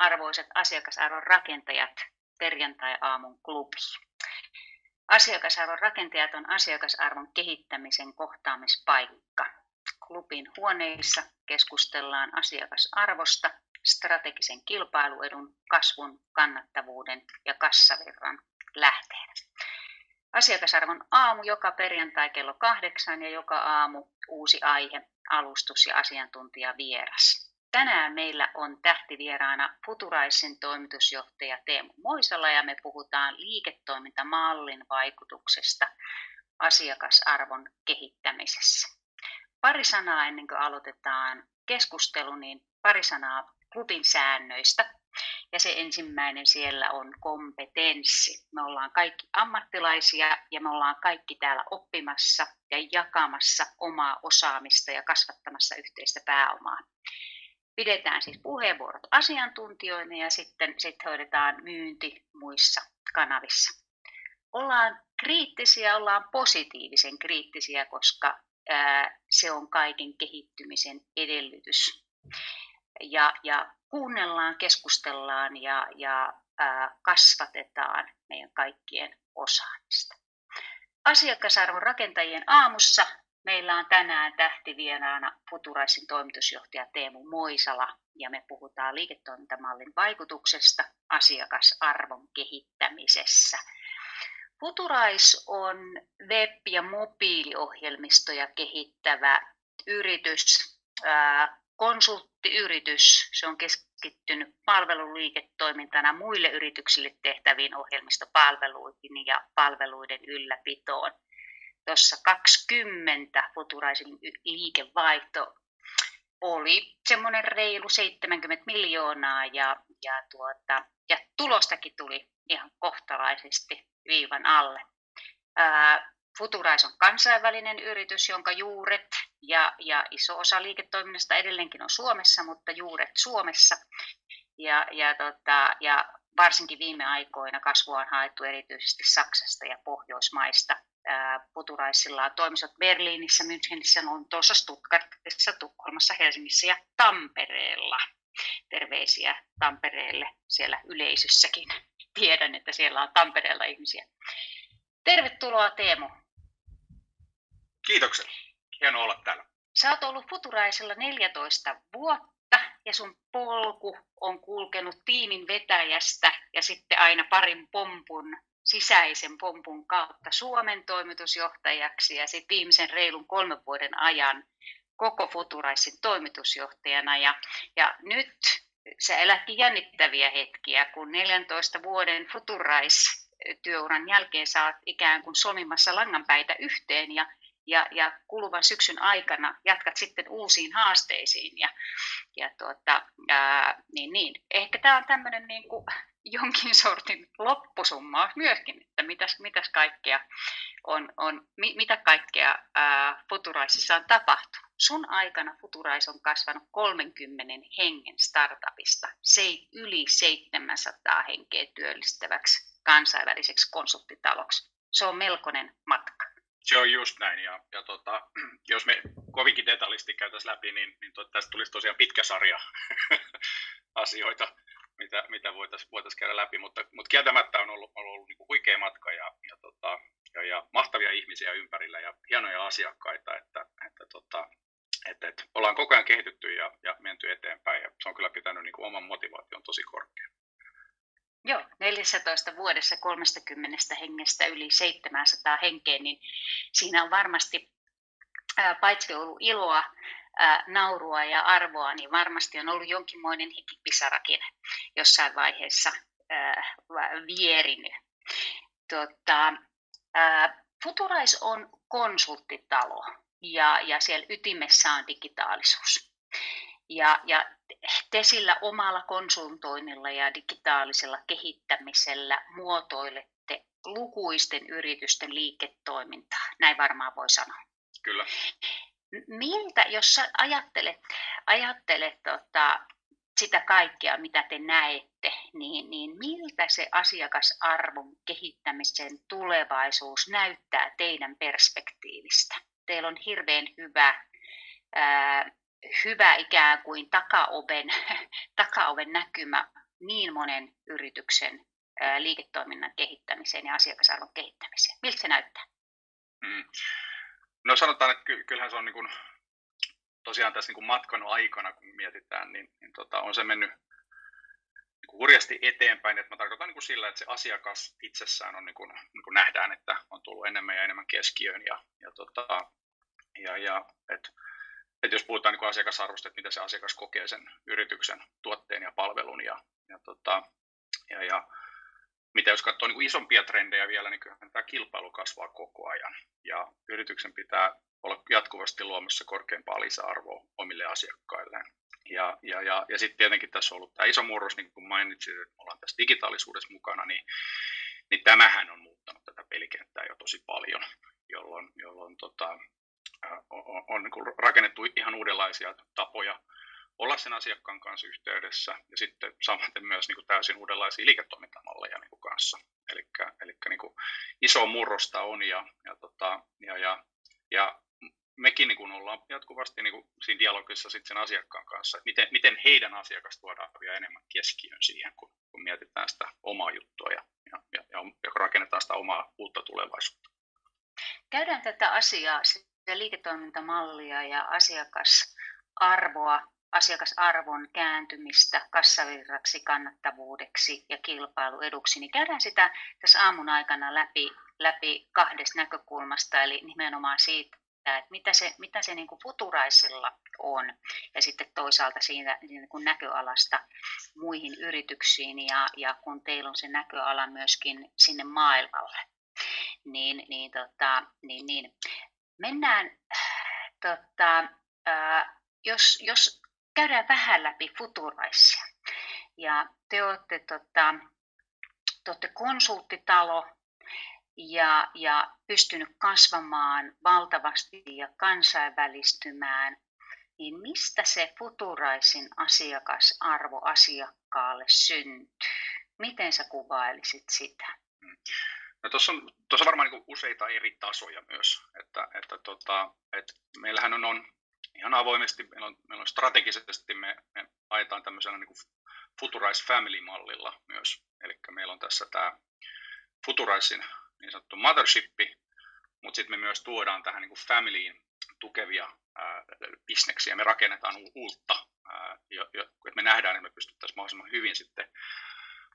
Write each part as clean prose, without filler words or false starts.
arvoisat asiakasarvon rakentajat perjantai-aamun klubi. Asiakasarvon rakentajat on asiakasarvon kehittämisen kohtaamispaikka. Klubin huoneissa keskustellaan asiakasarvosta, strategisen kilpailuedun, kasvun, kannattavuuden ja kassavirran lähteenä. Asiakasarvon aamu joka perjantai kello 8 ja joka aamu uusi aihe, alustus ja asiantuntijavieras. Tänään meillä on tähtivieraana Futuraisin toimitusjohtaja Teemu Moisala ja me puhutaan liiketoimintamallin vaikutuksesta asiakasarvon kehittämisessä. Pari sanaa ennen kuin aloitetaan keskustelu, niin pari sanaa klubin säännöistä. Ja se ensimmäinen siellä on kompetenssi. Me ollaan kaikki ammattilaisia ja me ollaan kaikki täällä oppimassa ja jakamassa omaa osaamista ja kasvattamassa yhteistä pääomaa. Pidetään siis puheenvuorot asiantuntijoina ja sitten hoidetaan myynti muissa kanavissa. Ollaan kriittisiä, ollaan positiivisen kriittisiä, koska se on kaiken kehittymisen edellytys. Ja kuunnellaan, keskustellaan ja kasvatetaan meidän kaikkien osaamista. Asiakasarvon rakentajien aamussa meillä on tänään tähtivieraana Futuraisin toimitusjohtaja Teemu Moisala ja me puhutaan liiketoimintamallin vaikutuksesta asiakasarvon kehittämisessä. Futurais on web- ja mobiiliohjelmistoja kehittävä yritys, konsulttiyritys, se on keskittynyt palveluliiketoimintana muille yrityksille tehtäviin ohjelmistopalveluihin ja palveluiden ylläpitoon. Tuossa 20 Futuraisin liikevaihto oli semmoinen reilu 70 miljoonaa ja tulostakin tuli ihan kohtalaisesti viivan alle. Futurais on kansainvälinen yritys, jonka juuret ja iso osa liiketoiminnasta edelleenkin on Suomessa, mutta juuret Suomessa. Ja varsinkin viime aikoina kasvua on haettu erityisesti Saksasta ja Pohjoismaista. Futuraisilla on toimistot Berliinissä, Münchenissä, Lontoossa, Stuttgartissa, Tukholmassa, Helsingissä ja Tampereella. Terveisiä Tampereelle siellä yleisössäkin. Tiedän, että siellä on Tampereella ihmisiä. Tervetuloa Teemu. Kiitokset. Hienoa olla täällä. Sä oot ollut Futuraisilla 14 vuotta ja sun polku on kulkenut tiimin vetäjästä ja sitten aina parin pompun, sisäisen pompun kautta Suomen toimitusjohtajaksi ja sitten viimeisen reilun 3 vuoden ajan koko Futuraisin toimitusjohtajana ja nyt sä elätkin jännittäviä hetkiä, kun 14 vuoden Futurais-työuran jälkeen sä oot ikään kuin solmimassa langanpäitä yhteen ja kuluvan syksyn aikana jatkat sitten uusiin haasteisiin. Ehkä tämä on tämmöinen niin kuin jonkin sortin loppusumma myöskin, että mitä kaikkea Futuraisissa on tapahtunut. Sun aikana Futurais on kasvanut 30 hengen startupista yli 700 henkeä työllistäväksi kansainväliseksi konsulttitaloksi. Se on melkoinen matka. Se on just näin, jos me kovinkin detailisti käytäisiin läpi, niin tästä tulisi tosiaan pitkä sarja asioita, mitä voitaisiin käydä läpi, mutta kieltämättä on ollut niin kuin huikea matka ja mahtavia ihmisiä ympärillä ja hienoja asiakkaita, että ollaan koko ajan kehitytty ja menty eteenpäin ja se on kyllä pitänyt niin kuin oman motivaation tosi korkean. Joo, 14 vuodessa 30 hengestä yli 700 henkeä, niin siinä on varmasti paitsi ollut iloa, naurua ja arvoa, niin varmasti on ollut jonkinmoinen hikipisarakin jossain vaiheessa vierinyt. Futurais on konsulttitalo ja siellä ytimessä on digitaalisuus. Ja te sillä omalla konsultoinnilla ja digitaalisella kehittämisellä muotoilette lukuisten yritysten liiketoimintaa, näin varmaan voi sanoa. Kyllä. Miltä, jos sä ajattelet sitä kaikkea, mitä te näette, niin miltä se asiakasarvon kehittämisen tulevaisuus näyttää teidän perspektiivistä? Teillä on hirveän hyvä ikään kuin takaoven näkymä niin monen yrityksen liiketoiminnan kehittämiseen ja asiakasarvon kehittämiseen? Miltä se näyttää? No sanotaan, että kyllähän se on niin kuin, tosiaan tässä niin kuin matkan aikana, kun mietitään, niin on se mennyt niin hurjasti eteenpäin. Että mä tarkoitan niin kuin sillä, että se asiakas itsessään on niin kuin nähdään, että on tullut enemmän ja enemmän keskiöön. Et jos puhutaan niin asiakasarvosta, että mitä se asiakas kokee sen yrityksen, tuotteen ja palvelun. Mitä jos katsoo niin isompia trendejä vielä, niin kyllähän tämä kilpailu kasvaa koko ajan. Ja yrityksen pitää olla jatkuvasti luomassa korkeampaa lisäarvoa omille asiakkailleen. Ja sitten tietenkin tässä on ollut tämä iso murros, niin kuin mainitsin, että me ollaan tässä digitaalisuudessa mukana, niin tämähän on muuttanut tätä pelikenttää jo tosi paljon, jolloin on niin kuin rakennettu ihan uudenlaisia tapoja olla sen asiakkaan kanssa yhteydessä ja sitten samaten myös niin kuin täysin uudenlaisia liiketoimintamalleja niin kuin kanssa. Elikkä niin kuin iso murrosta on ja mekin niin kuin ollaan jatkuvasti niin kuin siinä dialogissa sitten sen asiakkaan kanssa, että miten heidän asiakas tuodaan vielä enemmän keskiöön siihen, kun mietitään sitä omaa juttua ja rakennetaan sitä omaa uutta tulevaisuutta. Käydään tätä asiaa, sitä liiketoimintamallia ja asiakasarvon kääntymistä kassavirraksi, kannattavuudeksi ja kilpailueduksi, niin käydään sitä tässä aamun aikana läpi kahdesta näkökulmasta, eli nimenomaan siitä, että mitä se niin kuin futuraisilla on, ja sitten toisaalta siitä niin kuin näköalasta muihin yrityksiin, ja kun teillä on se näköala myöskin sinne maailmalle, niin mennään, jos käydään vähän läpi futuraisia, ja te olette, konsulttitalo ja pystynyt kasvamaan valtavasti ja kansainvälistymään, niin mistä se futuraisin asiakasarvo asiakkaalle syntyy? Miten sä kuvailisit sitä? No tuossa on varmaan niin kuin useita eri tasoja myös, että meillähän on ihan avoimesti, meillä on strategisesti, me ajetaan tämmöisellä niin kuin Futurize Family-mallilla myös. Eli meillä on tässä tämä Futurizin niin sanottu mothership, mutta sitten me myös tuodaan tähän niin kuin familyin tukevia bisneksiä. Me rakennetaan uutta, että me nähdään, että me pystyttäisiin mahdollisimman hyvin sitten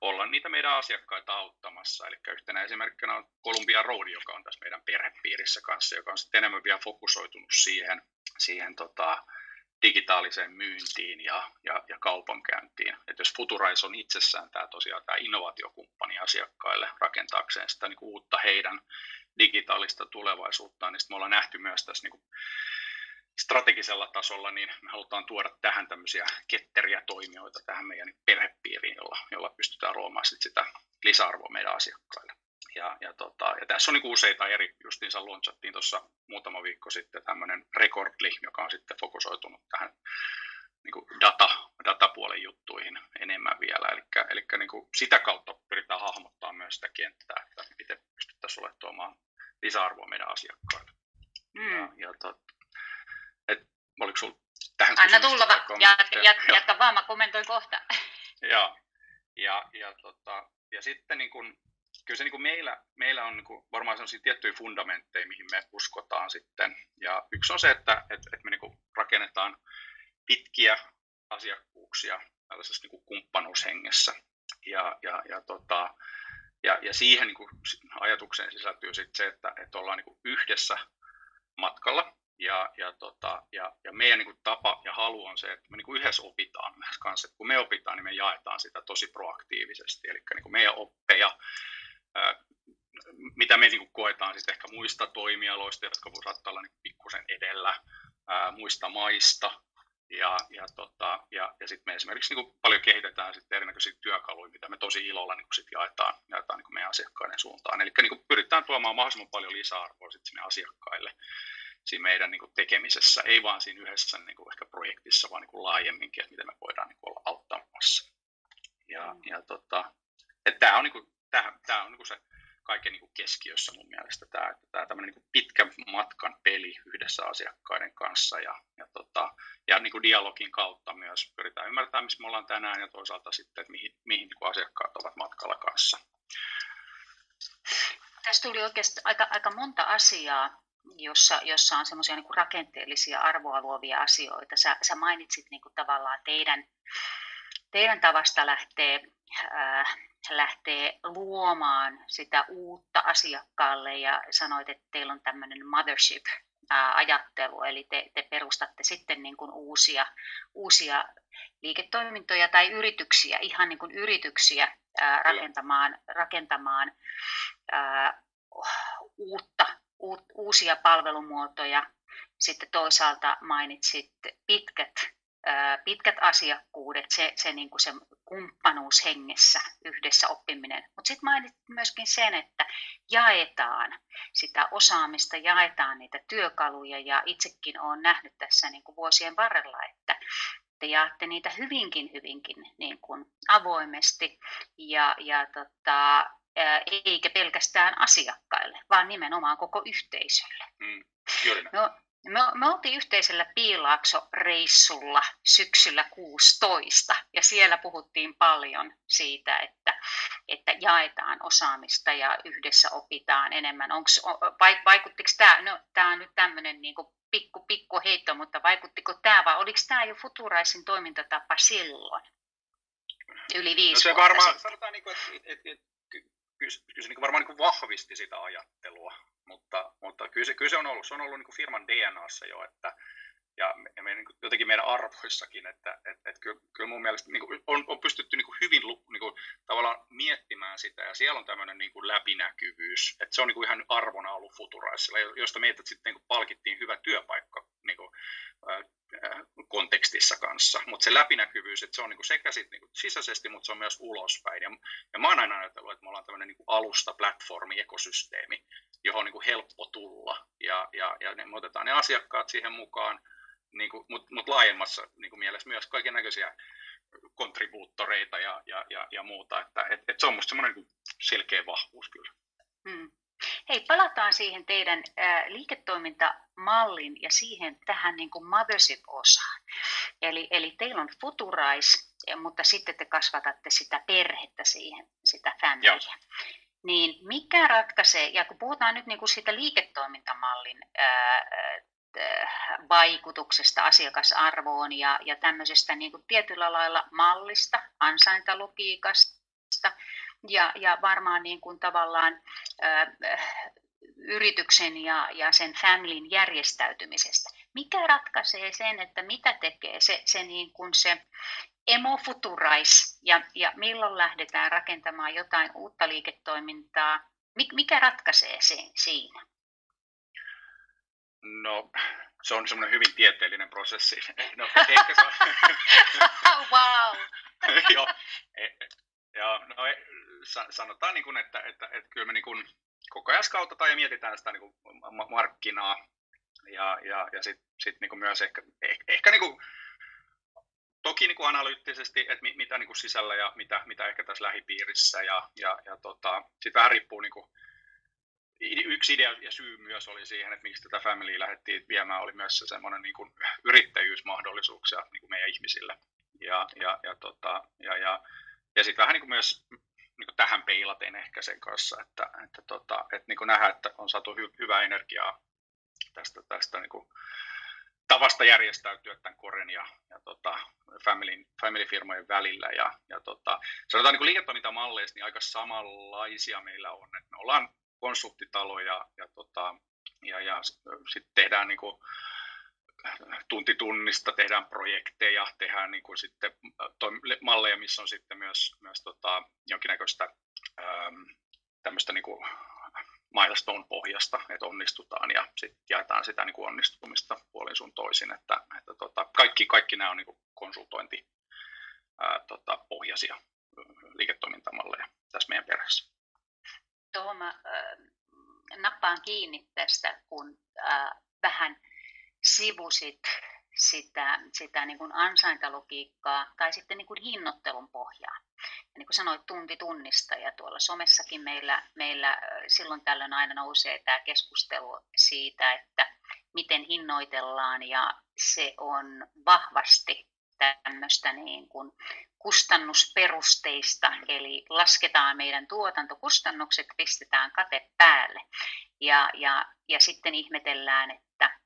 olla niitä meidän asiakkaita auttamassa. Eli yhtenä esimerkkinä on Columbia Road, joka on tässä meidän perhepiirissä kanssa, joka on sitten enemmän vielä fokusoitunut siihen digitaaliseen myyntiin ja kaupankäyntiin. Et jos Futurize on itsessään tosiaan innovaatiokumppani asiakkaille rakentaakseen sitä niinku uutta heidän digitaalista tulevaisuuttaan, niin me ollaan nähty myös tässä niinku strategisella tasolla, niin me halutaan tuoda tähän tämmöisiä ketteriä toimijoita tähän meidän perhepiiriin, jolla pystytään luomaan sitä lisäarvoa meidän asiakkaille. Ja tässä on niin kuin useita eri, justiinsa launchattiin tuossa muutama viikko sitten tämmöinen Rekordly, joka on sitten fokusoitunut tähän niin kuin datapuolen juttuihin enemmän vielä. Eli niin kuin sitä kautta pyritään hahmottaa myös sitä kenttää, että miten pystyttäisiin olemaan tuomaan lisäarvoa meidän asiakkaille. Oliko sinulla tähän kysymykseen? Anna tulla vaan, jatka vaan, mä kommentoin kohta. Ja sitten niin kuin, kyllä se niin kuin meillä on niin kuin varmaan sellaisia tiettyjä fundamentteja, mihin me uskotaan sitten. Ja yksi on se, että me niin kuin rakennetaan pitkiä asiakkuuksia tällaisessa niin kuin kumppanuushengessä. Ja siihen niin kuin ajatukseen sisältyy sitten se, että ollaan niin kuin yhdessä matkalla. Ja meidän niin kuin tapa ja halu on se, että me niin kuin yhdessä opitaan myös kanssa. Kun me opitaan, niin me jaetaan sitä tosi proaktiivisesti. Eli niin kuin meidän oppeja, mitä me niin kuin koetaan sitten ehkä muista toimialoista, jotka voi saattaa olla niin pikkusen edellä, muista maista. Ja sitten me esimerkiksi niin kuin paljon kehitetään sitten erinäköisiä työkaluja, mitä me tosi ilolla niin kuin sit jaetaan niin kuin meidän asiakkaiden suuntaan. Eli niin kuin pyritään tuomaan mahdollisimman paljon lisäarvoa sitten sinne asiakkaille siinä meidän niin kuin tekemisessä, ei vaan siinä yhdessä niin kuin ehkä projektissa, vaan niin kuin laajemminkin, että miten me voidaan niin kuin olla auttamassa. Tämä on niin kuin se kaiken niin kuin keskiössä mun mielestä tämä, että tämä tämmöinen niin kuin pitkän matkan peli yhdessä asiakkaiden kanssa ja niin kuin dialogin kautta myös pyritään ymmärtämään, missä me ollaan tänään ja toisaalta sitten, että mihin niin kuin asiakkaat ovat matkalla kanssa. Tässä tuli oikeasti aika monta asiaa, jossa on semmoisia niin kuin rakenteellisia arvoa luovia asioita. Sä mainitsit niin kuin tavallaan teidän tavasta lähtee luomaan sitä uutta asiakkaalle ja sanoit, että teillä on tämmöinen mothership-ajattelu, eli te perustatte sitten niin kuin uusia liiketoimintoja tai yrityksiä, ihan niin kuin yrityksiä rakentamaan uusia palvelumuotoja. Sitten toisaalta mainitsit pitkät asiakkuudet, se niin kuin se kumppanuus hengessä, yhdessä oppiminen. Mutta sitten mainitsit myöskin sen, että jaetaan sitä osaamista, jaetaan niitä työkaluja ja itsekin olen nähnyt tässä niin kuin vuosien varrella, että te jaatte niitä hyvinkin niin kuin avoimesti ja eikä pelkästään asiakkaille, vaan nimenomaan koko yhteisölle. Me oltiin yhteisellä Piilaakso-reissulla syksyllä 2016 ja siellä puhuttiin paljon siitä, että jaetaan osaamista ja yhdessä opitaan enemmän. Vaikuttiko tämä, no tämä on nyt tämmöinen niin kuin pikku heitto, mutta vaikuttiko tämä vai oliko tämä jo Futuraisin toimintatapa silloin yli 5 vuotta sitten? No se varmaan, sanotaan niin kuin, että kyllä se niin varmaan niin vahvisti sitä ajattelua, mutta kyllä se on ollut, niin firman DNAssa jo, että, ja me, niin jotenkin meidän arvoissakin, että kyllä mun mielestä niin on pystytty niin hyvin niin tavallaan miettimään sitä, ja siellä on tämmöinen niin läpinäkyvyys, että se on niin ihan arvona ollut Futuraisilla, josta meitä sitten niin palkittiin hyvä työpaikka niin kontekstissa kanssa, mutta se läpinäkyvyys, että se on niinku sekä sit niinku sisäisesti, mutta se on myös ulospäin. Ja mä oon aina ajatellut, että me ollaan tämmöinen niinku alusta, platformi, ekosysteemi, johon on niinku helppo tulla. Ja me otetaan ne asiakkaat siihen mukaan, niinku, mutta laajemmassa niinku mielessä myös kaiken näköisiä kontribuuttoreita ja muuta. Että se on musta semmoinen niinku selkeä vahvuus kyllä. Hei, palataan siihen teidän liiketoimintamallin ja siihen tähän niin kuin mothership-osaan. Eli teillä on Futurais, mutta sitten te kasvatatte sitä perhettä siihen, sitä familyä. Niin mikä ratkaisee, ja kun puhutaan nyt niin kuin siitä liiketoimintamallin vaikutuksesta asiakasarvoon ja tämmöisestä niin kuin tietyllä lailla mallista, ansaintalogiikasta, ja varmaan niin kuin tavallaan yrityksen ja sen familyn järjestäytymisestä. Mikä ratkaisee sen, että mitä tekee se niin kuin se emofuturais ja milloin lähdetään rakentamaan jotain uutta liiketoimintaa? Mikä ratkaisee sen siinä? No, se on semmoinen hyvin tieteellinen prosessi. No, ehkä se on. Wow. Joo. Ja no, sanotaan niin kuin, että kyllä me niin kuin koko ajan skautetaan ja mietitään sitä niin kuin markkinaa ja sit niin kuin myös ehkä niin kuin, toki niin kuin analyyttisesti, että mitä niin kuin sisällä ja mitä ehkä tässä lähipiirissä ja sit vähän riippuu niin kuin, yksi idea ja syy myös oli siihen, että miksi tätä familyä lähdettiin viemään, oli myös se semmoinen niin kuin yrittäjyysmahdollisuuksia niin kuin meidän ihmisillä ja sitten vähän niin myös niin tähän peilaten ehkä sen kanssa, että niin nähdään, että on saatu hyvää energiaa tästä niin tavasta järjestäytyä tämän Koren ja family-firmojen välillä. Ja sanotaan niin liiketoimintamalleista niin aika samanlaisia meillä on. Et me ollaan konsulttitaloja ja sitten tehdään niin kuin, tunti tunnista tehdään projekteja, tehdään niin kuin sitten malleja, missä on sitten myös jonkinnäköistä tämmöistä niin kuin milestone-pohjasta, että onnistutaan ja sitten jaetaan sitä niin kuin onnistumista puolin sun toisin, että kaikki nämä on niin kuin konsultointi pohjaisia liiketoimintamalleja tässä meidän perheessä. Tuohon mä nappaan kiinni tästä, kun vähän sivusit sitä niin kuin ansaintalogiikkaa tai sitten niin kuin hinnoittelun pohjaa. Ja niin kuin sanoit, tunti tunnista, ja tuolla somessakin meillä silloin tällöin aina nousee tämä keskustelu siitä, että miten hinnoitellaan, ja se on vahvasti tämmöistä niin kuin kustannusperusteista, eli lasketaan meidän tuotantokustannukset, pistetään kate päälle ja sitten ihmetellään, että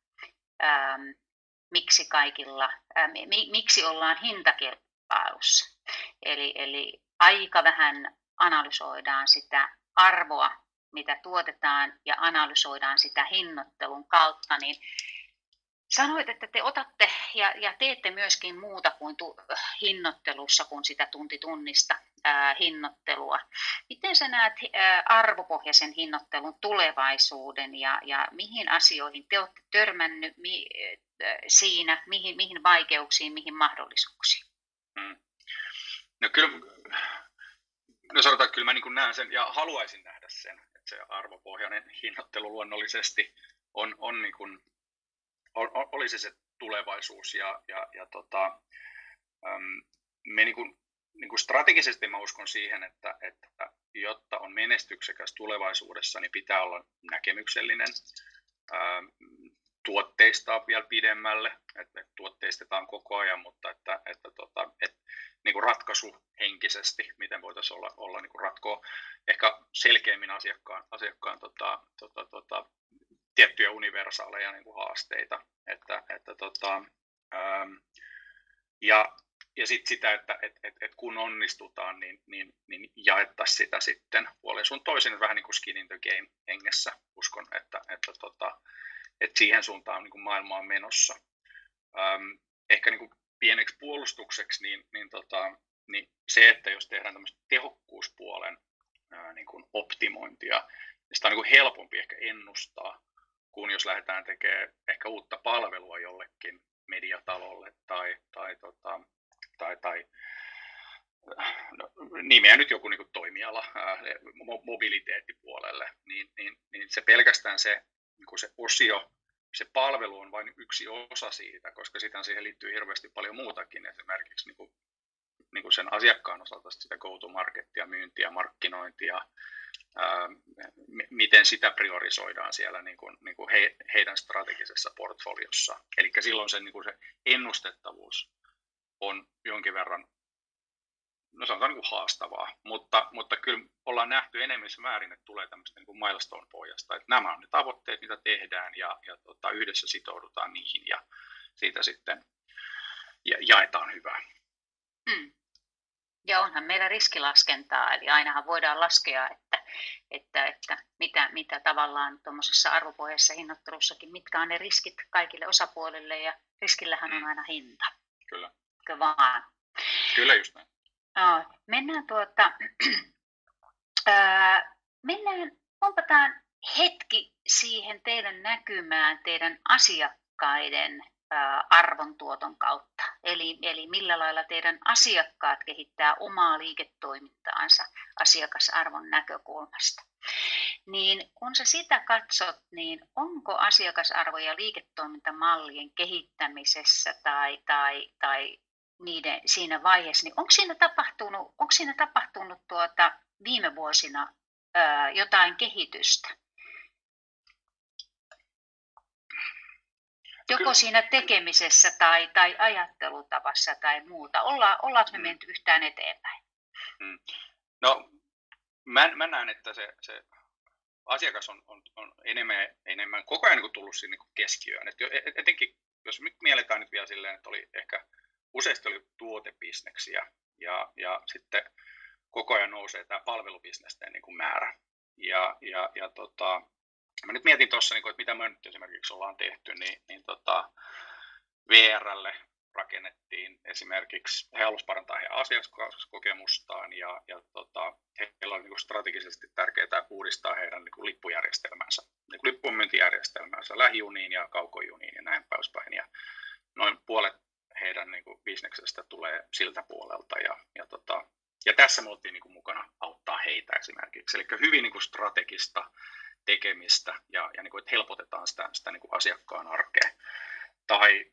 miksi ollaan hintakilpailussa. Eli aika vähän analysoidaan sitä arvoa, mitä tuotetaan, ja analysoidaan sitä hinnoittelun kautta, niin sanoit, että te otatte ja teette myöskin muuta kuin hinnoittelussa kuin sitä tuntitunnista hinnoittelua. Miten sä näet arvopohjaisen hinnoittelun tulevaisuuden ja mihin asioihin te olette törmännyt siinä, mihin vaikeuksiin, mihin mahdollisuuksiin? No kyllä, kyllä mä niin kuin näen sen ja haluaisin nähdä sen, että se arvopohjainen hinnoittelu luonnollisesti on niin kuin olisi se tulevaisuus me niin kuin strategisesti mä uskon siihen, että jotta on menestyksekäs tulevaisuudessa, niin pitää olla näkemyksellinen, tuotteistaa vielä pidemmälle, että tuotteistetaan koko ajan, mutta että niin kuin ratkaisuhenkisesti, miten voitaisiin olla niin kuin ratkoa ehkä selkeämmin asiakkaan tiettyjä universaaleja niin kuin haasteita, ja sit sitä, että kun onnistutaan, niin jaettaisiin sitä sitten puolen sun toisen, vähän niin kuin skin in the game hengessä. Uskon, että siihen suuntaan niin kuin maailma on menossa. Ehkä niin kuin pieneksi puolustukseksi niin se, että jos tehdään tämmöistä tehokkuuspuolen niin kuin optimointia, niin sitä on niin kuin helpompi ehkä ennustaa, kun jos lähdetään tekemään ehkä uutta palvelua jollekin mediatalolle tai no, nimeä nyt joku niin kuin toimiala mobiliteettipuolelle, niin se pelkästään se, niin kuin se osio, se palvelu on vain yksi osa siitä, koska siihen liittyy hirveästi paljon muutakin, esimerkiksi niin kuin sen asiakkaan osalta sitä go-to-markettia, myyntiä, markkinointia, miten sitä priorisoidaan siellä niin kuin heidän strategisessa portfoliossa. Eli silloin se, niin kuin se ennustettavuus on jonkin verran, no sanotaan niin kuin haastavaa, mutta kyllä ollaan nähty enemmän määrin, että tulee tämmöistä niin kuin milestone-pohjasta, että nämä on ne tavoitteet, mitä tehdään ja yhdessä sitoudutaan niihin ja siitä sitten jaetaan hyvää. Mm. Ja onhan meillä riskilaskentaa, eli ainahan voidaan laskea, että mitä tavallaan tuommoisessa arvopohjaisessa hinnoittelussakin, mitkä on ne riskit kaikille osapuolille, ja riskillähän on aina hinta. Kyllä. Vaan. Kyllä just näin. No, mennään pompataan hetki siihen teidän näkymään teidän asiakkaiden arvontuoton kautta. Eli millä lailla teidän asiakkaat kehittää omaa liiketoimintaansa asiakasarvon näkökulmasta. Niin kun sä sitä katsot, niin onko asiakasarvo- ja liiketoimintamallien kehittämisessä tai niiden siinä vaiheessa, niin onko siinä tapahtunut viime vuosina jotain kehitystä? Joko siinä tekemisessä tai ajattelutavassa tai muuta. Ollaanko me menty yhtään eteenpäin? No, mä näen, että se asiakas on enemmän koko ajan niin tullut sinne keskiöön. Etenkin, jos mielletään nyt vielä silleen, että oli ehkä useasti oli tuotebisneksiä ja sitten koko ajan nousee tämä palvelubisnesten niin kuin määrä. Mä nyt mietin tuossa, että mitä me nyt esimerkiksi ollaan tehty, niin VR:lle rakennettiin esimerkiksi, he halusivat parantaa heidän asiakaskokemustaan ja heillä on niin strategisesti tärkeää uudistaa heidän niin lippujärjestelmänsä, niin lippumyyntijärjestelmänsä lähijuniin ja kaukojuniin ja näin päin. Ja noin puolet heidän niin kuin bisneksestä tulee siltä puolelta ja tässä me oltiin niin kuin mukana auttaa heitä esimerkiksi, eli hyvin niin kuin strategista tekemistä ja niin kuin, että helpotetaan sitä niin kuin asiakkaan arkea. Tai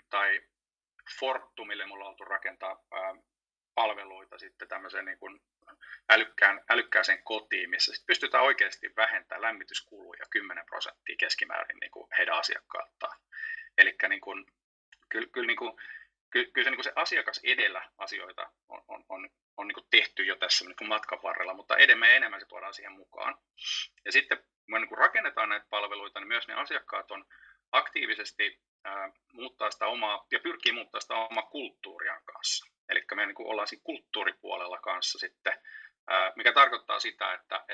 Fortumille mulla on oltu rakentaa palveluita sitten tämmöiseen niin kuin älykkääseen kotiin, missä sit pystytään oikeasti vähentämään lämmityskuluja 10% keskimäärin niin kuin heidän asiakkaaltaan. Eli niin kuin, kyllä se, niin kuin se asiakas edellä asioita on niin kuin tehty jo tässä niin kuin matkan varrella, mutta enemmän se tuodaan siihen mukaan. Ja sitten kun niin kuin rakennetaan näitä palveluita, niin myös ne asiakkaat on aktiivisesti muuttaa sitä omaa, ja pyrkii muuttaa sitä omaa kulttuuriaan kanssa. Eli me niin kuin ollaan siinä kulttuuripuolella kanssa sitten, mikä tarkoittaa sitä, että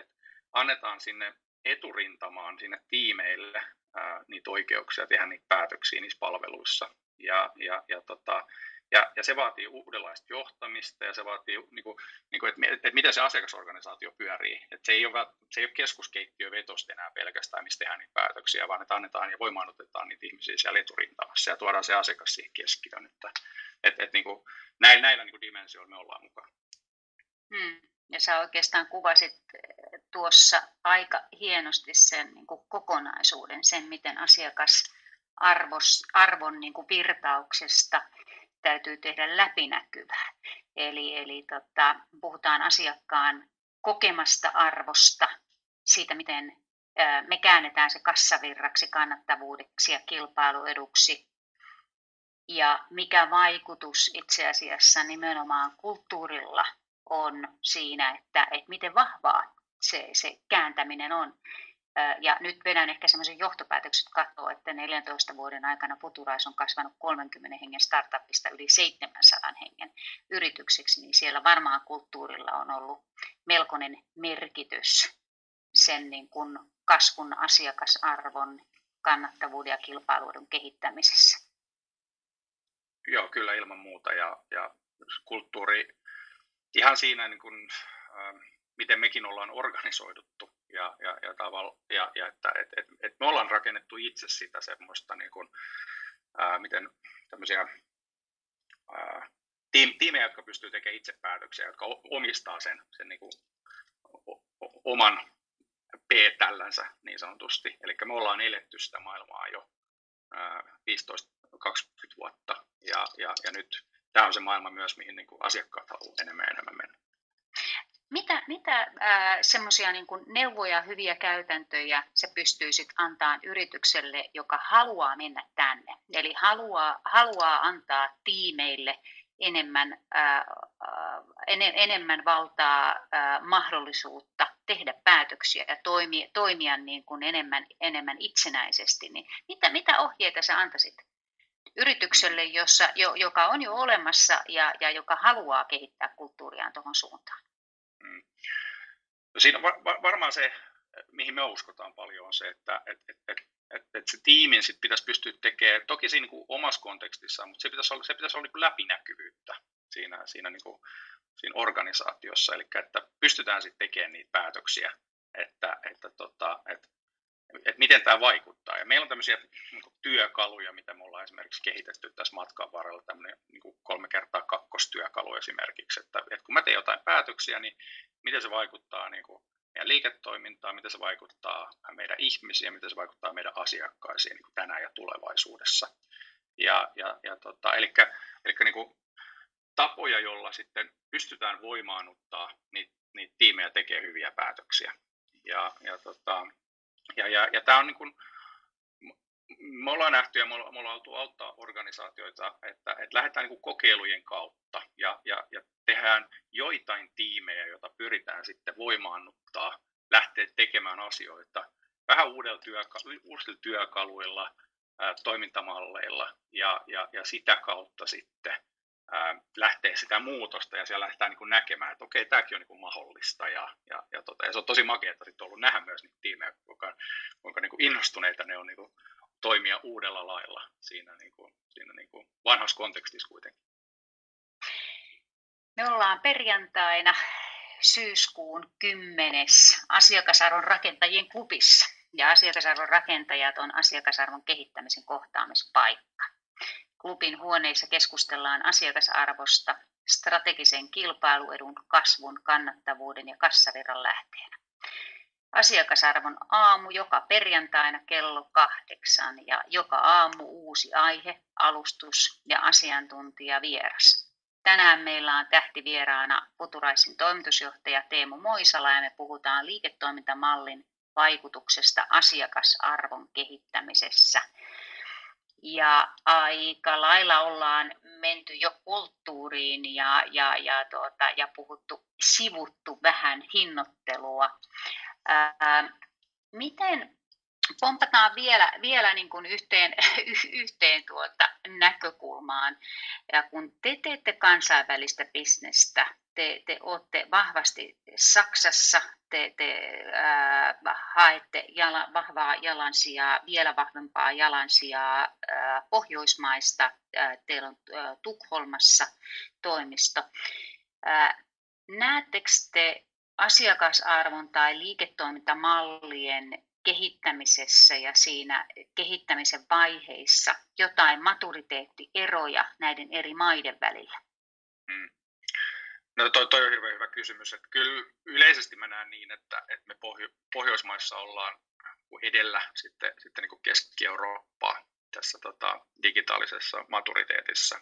annetaan sinne eturintamaan, sinne tiimeille niitä oikeuksia tehdä niitä päätöksiä niissä palveluissa. Ja se vaatii uudenlaista johtamista ja se vaatii, että miten se asiakasorganisaatio pyörii. Että se ei ole keskuskeittiövetosta enää pelkästään, missä tehdään niitä päätöksiä, vaan että annetaan ja voimaanotetaan niitä ihmisiä siellä eturintamassa ja tuodaan se asiakas siihen keskiöön. Näillä niin kuin dimensioilla me ollaan mukana. Ja sä oikeastaan kuvasit tuossa aika hienosti sen niin kuin kokonaisuuden, sen miten asiakasarvon niin kuin virtauksesta täytyy tehdä läpinäkyvää. Eli puhutaan asiakkaan kokemasta arvosta, siitä miten me käännetään se kassavirraksi, kannattavuudeksi ja kilpailueduksi. Ja mikä vaikutus itse asiassa nimenomaan kulttuurilla on siinä, että miten vahvaa se kääntäminen on. Ja nyt vedän ehkä semmoisen johtopäätökset katsoa, että 14 vuoden aikana Futurais on kasvanut 30 hengen startupista yli 700 hengen yritykseksi, niin siellä varmaan kulttuurilla on ollut melkoinen merkitys sen niin kuin kasvun, asiakasarvon, kannattavuuden ja kilpailuiden kehittämisessä. Joo, kyllä ilman muuta. Ja kulttuuri ihan siinä, niin kuin, miten mekin ollaan organisoiduttu ja että me ollaan rakennettu itse sitä semmoista, niin kuin, miten tämmöisiä tiimejä, jotka pystyy tekemään itse päätöksiä, jotka omistaa sen niin kuin, oman P-tällänsä niin sanotusti. Eli me ollaan eletty sitä maailmaa jo 15-20 vuotta ja nyt tämä on se maailma myös, mihin niin kuin asiakkaat haluaa enemmän ja enemmän mennä. Mitä semmoisia niin kuin neuvoja, hyviä käytäntöjä sä pystyisit antamaan yritykselle, joka haluaa mennä tänne? Eli haluaa antaa tiimeille enemmän valtaa, mahdollisuutta tehdä päätöksiä ja toimia niin kuin enemmän itsenäisesti. Niin mitä ohjeita sä antaisit yritykselle, joka on jo olemassa ja joka haluaa kehittää kulttuuriaan tuohon suuntaan? No siinä on varmaan se, mihin me uskotaan paljon, on se, että se tiimin sit pitäisi pystyä tekemään, toki siinä niin kuin omassa kontekstissaan, mutta se pitäisi olla niin kuin läpinäkyvyyttä siinä organisaatiossa, eli että pystytään sitten tekemään niitä päätöksiä, että miten tämä vaikuttaa. Ja meillä on tämmöisiä niin kuin työkaluja, mitä me ollaan esimerkiksi kehitetty tässä matkan varrella, tämmöinen niin kuin 3x2-työkalu esimerkiksi, että kun mä teen jotain päätöksiä, niin miten se vaikuttaa niin kuin meidän liiketoimintaan, miten se vaikuttaa meidän ihmisiin, miten se vaikuttaa meidän asiakkaisiin niin kuin tänään ja tulevaisuudessa. Eli niin kuin tapoja, joilla sitten pystytään voimaannuttaa niitä tiimejä tekemään hyviä päätöksiä. Ja tämä on niin kuin, me ollaan nähty ja me ollaan oltu auttaa organisaatioita, että lähdetään niin kuin kokeilujen kautta ja tehdään joitain tiimejä, joita pyritään sitten voimaannuttaa, lähteä tekemään asioita vähän uusilla työkaluilla, toimintamalleilla ja sitä kautta sitten lähtee sitä muutosta ja siellä lähdetään niin kuin näkemään, että okei, tämäkin on niin kuin mahdollista. Ja se on tosi makeata sitten ollut nähdä myös niitä tiimejä, kuinka niin kuin innostuneita ne on niin kuin toimia uudella lailla siinä vanhassa kontekstissa kuitenkin. Me ollaan perjantaina syyskuun 10. asiakasarvon rakentajien klubissa ja asiakasarvon rakentajat on asiakasarvon kehittämisen kohtaamispaikka. Klubin huoneissa keskustellaan asiakasarvosta strategisen kilpailuedun, kasvun, kannattavuuden ja kassavirran lähteenä. Asiakasarvon aamu joka perjantaina kello 8 ja joka aamu uusi aihe, alustus ja asiantuntijavieras. Tänään meillä on tähtivieraana Futuraisin toimitusjohtaja Teemu Moisala ja me puhutaan liiketoimintamallin vaikutuksesta asiakasarvon kehittämisessä. Ja aika lailla ollaan menty jo kulttuuriin ja sivuttu vähän hinnoittelua. Miten pompataan vielä niin kuin yhteen näkökulmaan, ja kun te teette kansainvälistä bisnestä, te olette vahvasti Saksassa, te haette vahvaa jalansijaa, vielä vahvempaa jalansijaa Pohjoismaista, teillä on Tukholmassa toimisto. Näettekö te asiakasarvon tai liiketoimintamallien kehittämisessä ja siinä kehittämisen vaiheissa jotain maturiteettieroja näiden eri maiden välillä? No toi on hirveän hyvä kysymys. Että kyllä yleisesti mä näen niin, että me Pohjoismaissa ollaan edellä sitten niin kuin Keski-Eurooppaa tässä digitaalisessa maturiteetissa.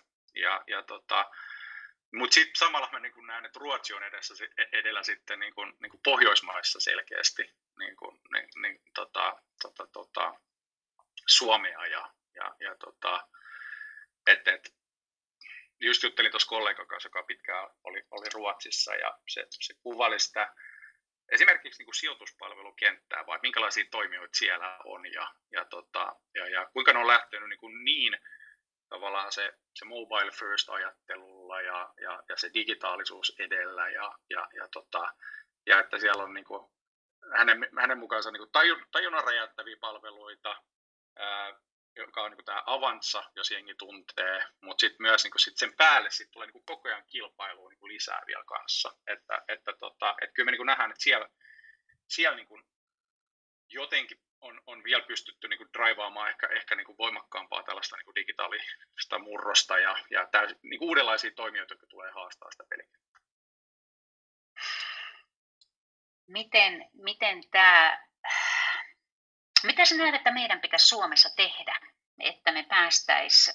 Mutta sitten samalla mä niin kun näen, että Ruotsi on edellä sitten niin kun Pohjoismaissa selkeästi Suomea ja just juttelin tuossa kollegan kanssa, joka pitkään oli Ruotsissa, ja se kuvaili sitä esimerkiksi niin kuin sijoituspalvelukenttää, vai minkälaisia toimijoita siellä on ja kuinka ne on lähtenyt niin tavallaan se mobile first ajattelulla ja se digitaalisuus edellä ja että siellä on niin kuin hänen mukaansa niin kuin tajunnan räjäyttäviä palveluita, joka on niin kuin tämä Avanza, jos jengi tuntee, mutta sitten myös niin kuin sen päälle tulee niin kuin koko ajan kilpailua niin kuin lisää vielä kanssa. Että kyllä me niin kuin nähdään, että siellä niin kuin jotenkin on vielä pystytty niin kuin draivaamaan ehkä niin kuin voimakkaampaa tällaista niin kuin digitaalista murrosta ja niin kuin uudenlaisia toimijoita, jotka tulee haastaa sitä peliä. Mitä sinä näet, että meidän pitäisi Suomessa tehdä, että me päästäisiin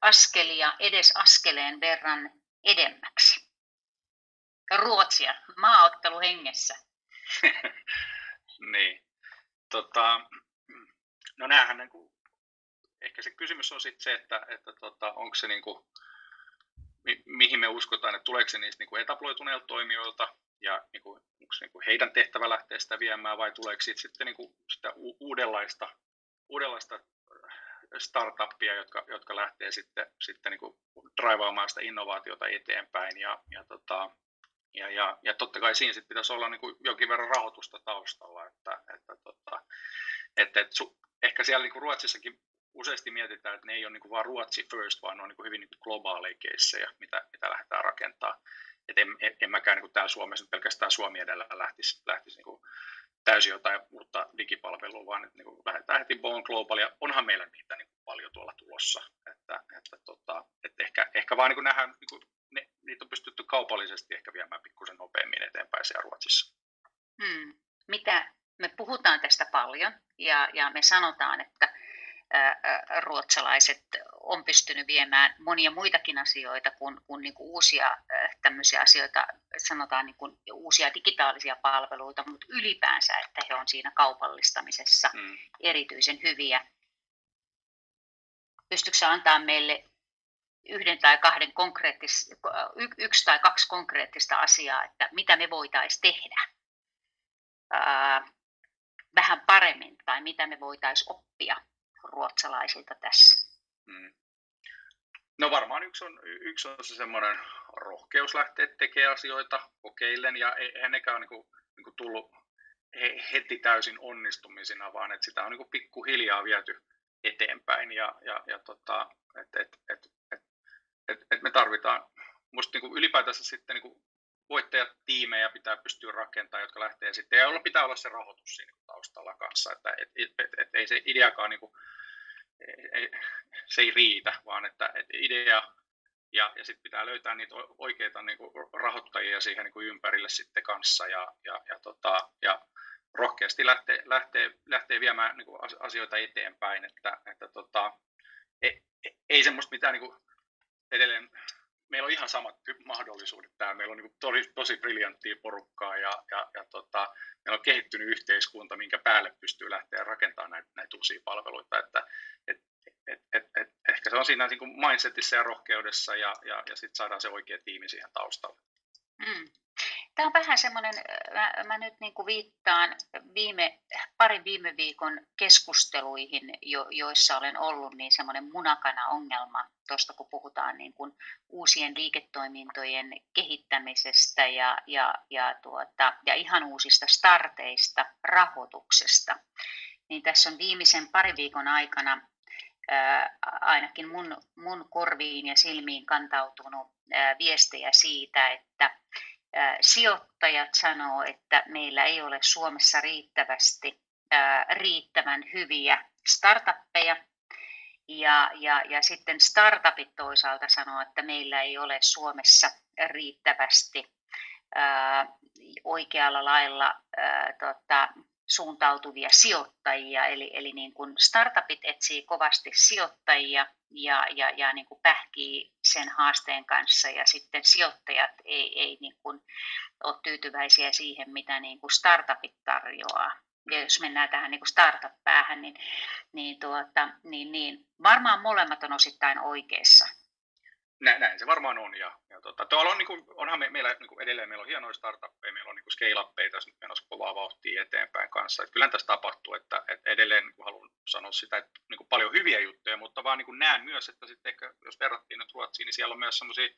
askelia edes askeleen verran edemmäksi? Ruotsia, maaottelu hengessä. Niin. No näähän niin kuin, ehkä se kysymys on sitten se, että onko se niin kuin, mihin me uskotaan, että tuleeko se niistä niin kuin etabloituneilta toimijoilta ja niin kuin, onko se niin kuin heidän tehtävä lähteä sitä viemään vai tuleeko sitten niin kuin sitä uudenlaista startuppia, jotka lähtee sitten niin kuin draivaamaan sitä innovaatiota eteenpäin ja totta kai siinä sitten pitäisi olla niin kuin jonkin verran rahoitusta taustalla, että ehkä siellä niin kuin Ruotsissakin useasti mietitään, että ne ei ole niin kuin vaan Ruotsi first, vaan ne on niin kuin hyvin niin kuin globaaleja keissejä, mitä lähdetään rakentamaan. Et en mäkään niin kuin täällä Suomessa pelkästään Suomi edellä lähtisi niin kuin täysin jotain uutta digipalvelua, vaan niin kuin lähdetään heti globaalia, ja onhan meillä niitä niin kuin paljon tuolla tulossa, että ehkä vaan niin kuin nähdään, niin kuin niitä on pystytty kaupallisesti ehkä viemään pikkusen nopeammin eteenpäin siellä Ruotsissa. Mitä me puhutaan tästä paljon ja me sanotaan, että ruotsalaiset on pystynyt viemään monia muitakin asioita kuin niinku uusia tämmöisiä asioita, sanotaan niinku uusia digitaalisia palveluita, mutta ylipäänsä, että he on siinä kaupallistamisessa erityisen hyviä. Pystytkö sä antaa meille yksi tai kaksi konkreettista asiaa, että mitä me voitaisiin tehdä vähän paremmin tai mitä me voitaisiin oppia ruotsalaisilta tässä? No varmaan yksi on se semmoinen rohkeus lähteä tekemään asioita kokeillen, ja eihän nekään niinku tullut heti täysin onnistumisina, vaan että sitä on niinku pikkuhiljaa viety eteenpäin ja me tarvitaan musta niinku ylipäätänsä sitten niinku voittajatiimejä pitää pystyä rakentamaan, jotka lähtee sitten, ja pitää olla se rahoitus siinä taustalla kanssa, että ei se ideakaan, niin kuin, se ei riitä, vaan että idea Ja sitten pitää löytää niitä oikeita niinku rahoittajia siihen niinku ympärille sitten kanssa ja rohkeasti lähtee viemään niinku asioita eteenpäin, että ei semmoista mitään niinku edelleen. Meillä on ihan samat mahdollisuudet täällä. Meillä on niinku tosi briljanttia porukkaa ja meillä on kehittynyt yhteiskunta, minkä päälle pystyy lähteä rakentamaan näitä uusia palveluita, että ehkä se on siinä niin kuin mindsetissä ja rohkeudessa ja sitten saadaan se oikea tiimi siihen taustalle. Mm. Tämä on vähän semmoinen, mä nyt niin kuin viittaan parin viime viikon keskusteluihin, joissa olen ollut, niin semmoinen munakana-ongelma, tuosta kun puhutaan niin kuin uusien liiketoimintojen kehittämisestä ja ihan uusista starteista, rahoituksesta. Niin tässä on viimeisen parin viikon aikana ainakin mun korviin ja silmiin kantautunut viestejä siitä, että sijoittajat sanoo, että meillä ei ole Suomessa riittävän hyviä startuppeja ja sitten startupit toisaalta sanoo, että meillä ei ole Suomessa riittävästi oikealla lailla suuntautuvia sijoittajia, eli niin kuin startupit etsii kovasti sijoittajia ja niin kuin pähkii sen haasteen kanssa, ja sitten sijoittajat ei niin kuin ole tyytyväisiä siihen, mitä niin kuin startupit tarjoaa. Ja jos mennään tähän niin kuin startup-päähän, niin varmaan molemmat on osittain oikeassa. Näin se varmaan on, tuolla on, onhan meillä edelleen, meillä on hienoja startuppeja, meillä on scale-uppeja tässä nyt menossa kovaa vauhtia eteenpäin kanssa. Et kyllähän tässä tapahtuu, että edelleen haluan sanoa sitä, että paljon hyviä juttuja, mutta vaan näen myös, että sitten ehkä jos verrattiin nyt Ruotsiin, niin siellä on myös sellaisia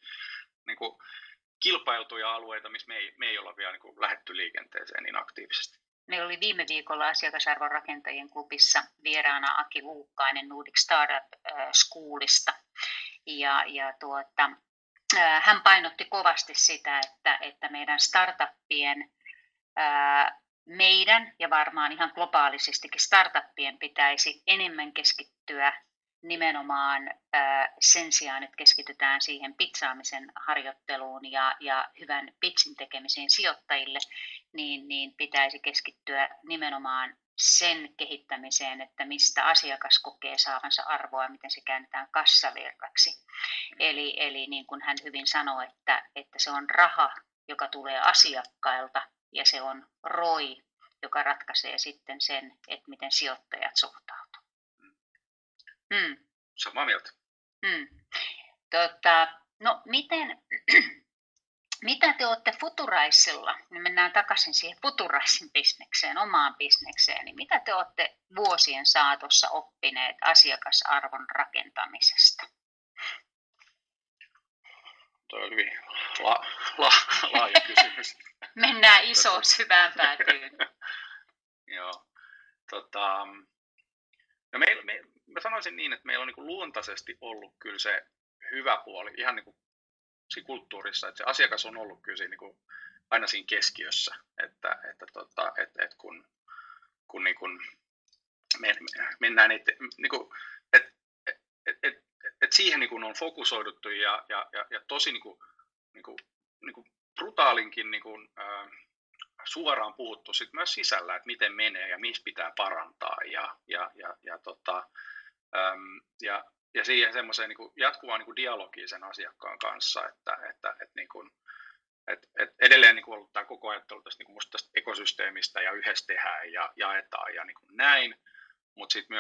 kilpailtuja alueita, missä me ei olla vielä lähdetty liikenteeseen niin aktiivisesti. Meillä oli viime viikolla Asiakasarvon rakentajien klubissa vieraana Aki Luukkainen Nordic Startup Schoolista. Hän painotti kovasti sitä, että meidän startuppien, meidän ja varmaan ihan globaalisestikin startuppien pitäisi enemmän keskittyä nimenomaan sen sijaan, että keskitytään siihen pitsaamisen harjoitteluun ja hyvän pitsin tekemiseen sijoittajille, niin pitäisi keskittyä nimenomaan sen kehittämiseen, että mistä asiakas kokee saavansa arvoa, miten se käännetään kassavirraksi. Eli niin kuin hän hyvin sanoi, että se on raha, joka tulee asiakkailta, ja se on ROI, joka ratkaisee sitten sen, että miten sijoittajat suhtautuvat. Mm. Samaa mieltä. Mm. No miten... Mitä te olette Futuraisilla, niin mennään takaisin siihen Futuraisin bisnekseen, omaan bisnekseen, niin mitä te olette vuosien saatossa oppineet asiakasarvon rakentamisesta? Tuo on hyvin laaja kysymys. Mennään isoon syvään päätyyn. Joo. No mä sanoisin niin, että meillä on niinku luontaisesti ollut kyllä se hyvä puoli, ihan niinku kulttuurissa, että se asiakas on ollut kyllä siinä, niin kuin aina siinä keskiössä, että kun niin kuin mennään niin kuin, että siihen niin kuin on fokusoiduttu ja tosi niin kuin brutaalinkin niin kuin, suoraan puhuttu sit myös sisällä, että miten menee ja missä pitää parantaa ja siihen semmoiseen niin jatkuvaan niin dialogiin sen asiakkaan kanssa, että edelleen niin ollut tämä koko ajattelu tästä, niin musta tästä ekosysteemistä ja yhdessä tehdään ja jaetaan ja niin näin, mutta sitten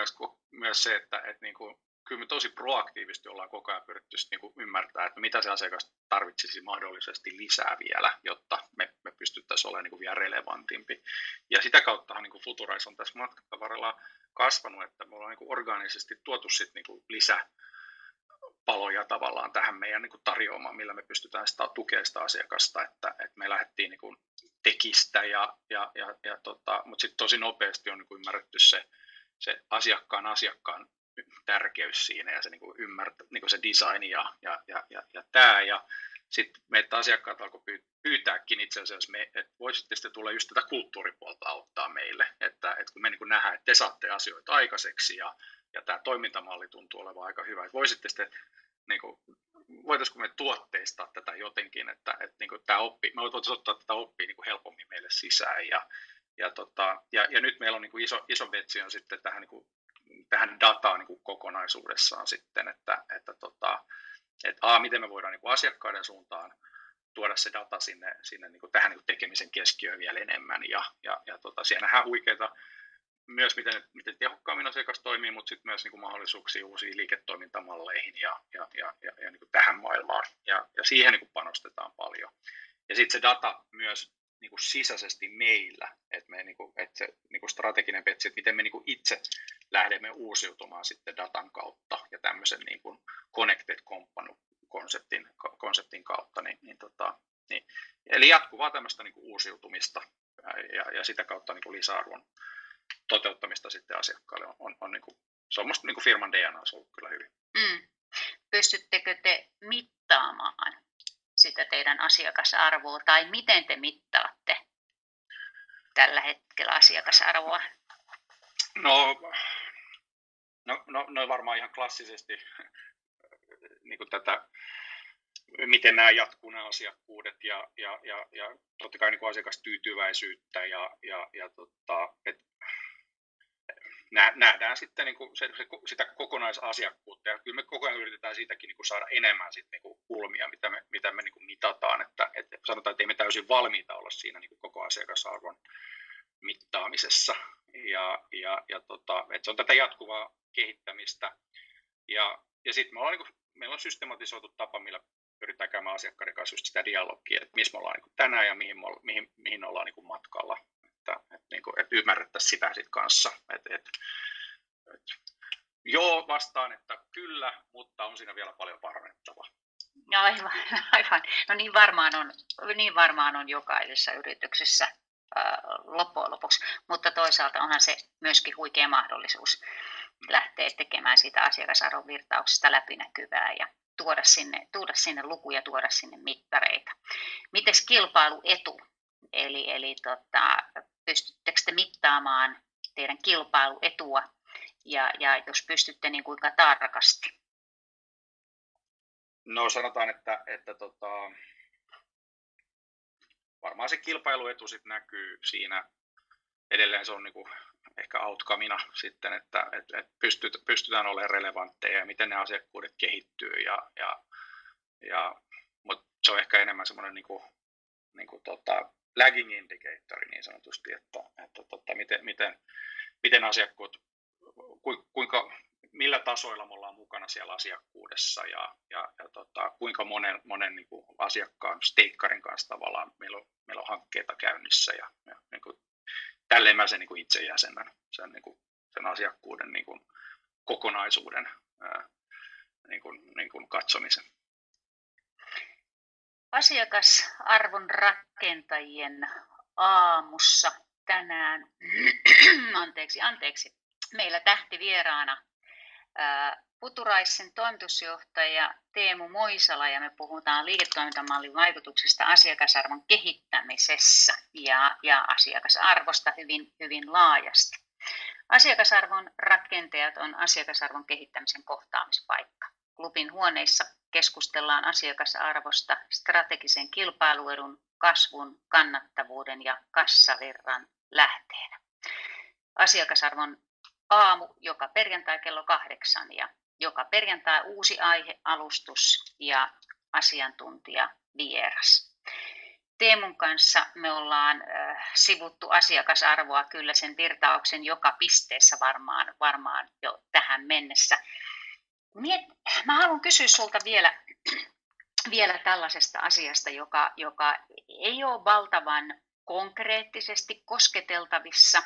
myös se, että niin kuin, kyllä me tosi proaktiivisesti ollaan koko ajan pyritty niin ymmärtää, että mitä se asiakas tarvitsisi mahdollisesti lisää vielä, jotta me pystyttäisiin olemaan niin vielä relevantimpi. Ja sitä kauttahan niin Futurais on tässä matkan varrella kasvanut, että me ollaan niin orgaanisesti tuotu sit niin lisäpaloja tavallaan tähän meidän niin tarjoamaan, millä me pystytään sitä tukemaan sitä asiakasta, että me lähdettiin niin tekistä, mutta sitten tosi nopeasti on niin ymmärretty se asiakkaan tärkeys siinä ja se niin ymmärtää niin se design ja tämä, ja sitten meitä asiakkaat alkoi pyytääkin itse asiassa, että voisitte sitten tulla just tätä kulttuuripuolta auttaa meille, että kun me niin nähdään, että te saatte asioita aikaiseksi ja tämä toimintamalli tuntuu olevan aika hyvä, että voisitte sitten niin voitaisiinko me tuotteistaa tätä jotenkin, että niin kuin tämä oppii, me voitaisiin ottaa tätä oppia niin kuin helpommin meille sisään ja nyt meillä on niin kuin iso vetsi on sitten tähän niin kuin, tähän dataan niin kuin kokonaisuudessaan sitten, että miten me voidaan niin kuin asiakkaiden suuntaan tuoda se data sinne niin kuin tähän niin kuin tekemisen keskiöön vielä enemmän ja siinähän huikeita myös miten tehokkaammin asiakas toimii, mutta sitten myös niin kuin mahdollisuuksia uusiin liiketoimintamalleihin ja niin kuin tähän maailmaan ja siihen niin kuin panostetaan paljon. Ja sitten se data myös niin kuin sisäisesti meillä, että me niin kuin, että se niin kuin strateginen petsi, että miten me niin kuin itse lähdemme uusiutumaan sitten datan kautta ja tämmöisen niin kuin connected company konseptin kautta niin eli jatkuvaa tämmöistä niin kuin uusiutumista ja sitä kautta niin kuin lisäarvon toteuttamista sitten asiakkaille on niin kuin, se on musta niin kuin firman DNA, se on ollut kyllä hyvin. Pystyttekö te mittaamaan sitä teidän asiakasarvoa, tai miten te mittaatte tällä hetkellä asiakasarvoa? No varmaan ihan klassisesti niin kuin tätä, miten nämä jatkuu nämä asiakkuudet ja totta kai niin kuin asiakastyytyväisyyttä että nähdään sitten niin kuin sitä kokonaisasiakkuutta ja kyllä me koko ajan yritetään siitäkin niin kuin saada enemmän sitten niin kuin kulmia, mitä me niin kuin mitataan, että sanotaan, että ei me täysin valmiita olla siinä niin kuin koko asiakasarvon mittaamisessa ja että se on tätä jatkuvaa kehittämistä ja sitten me ollaan niin kuin, meillä on systematisoitu tapa, millä pyritään käymään asiakkaiden kanssa just sitä dialogia, että missä me ollaan niin kuin tänään ja mihin ollaan niin kuin matkalla. Että ymmärrettäisiin sitä sit kanssa. Joo, vastaan, että kyllä, mutta on siinä vielä paljon parannettavaa. No aivan. No niin varmaan on jokaisessa yrityksessä loppujen lopuksi, mutta toisaalta onhan se myöskin huikea mahdollisuus lähteä tekemään sitä asiakasarvon virtauksesta läpinäkyvää ja tuoda sinne lukuja, tuoda sinne mittareita. Mites kilpailuetu? Eli pystyttekö te mittaamaan teidän kilpailuetua ja jos pystytte, niin kuinka tarkasti? No sanotaan, että varmaan se kilpailuetu sit näkyy siinä edelleen, se on niin kuin ehkä outcomeina sitten, että pystytään olemaan relevantteja ja miten ne asiakkuudet kehittyy mutta se on ehkä enemmän semmoinen niin kuin lagging indicator niin sanotusti, että miten asiakkuut, kuinka millä tasoilla me ollaan mukana siellä asiakkuudessa ja kuinka monen niin kuin asiakkaan steikkarin kanssa tavallaan meillä on hankkeita käynnissä ja niin kuin, tälleen mä sen niin kuin itse jäsenän sen asiakkuuden niin kuin kokonaisuuden niin kuin katsomisen. Asiakasarvon rakentajien aamussa tänään anteeksi, meillä tähtivieraana Futuraisen toimitusjohtaja Teemu Moisala ja me puhutaan liiketoimintamallin vaikutuksista asiakasarvon kehittämisessä ja asiakasarvosta hyvin, hyvin laajasti. Asiakasarvon rakentajat on asiakasarvon kehittämisen kohtaamispaikka. Klubin huoneissa keskustellaan asiakasarvosta strategisen kilpailuedun, kasvun, kannattavuuden ja kassavirran lähteenä. Asiakasarvon aamu joka perjantai kello 8 ja joka perjantai uusi aihe, alustus ja asiantuntija vieras. Teemun kanssa me ollaan sivuttu asiakasarvoa kyllä sen virtauksen joka pisteessä varmaan jo tähän mennessä. Mä haluan kysyä sulta vielä tällaisesta asiasta, joka ei ole valtavan konkreettisesti kosketeltavissa,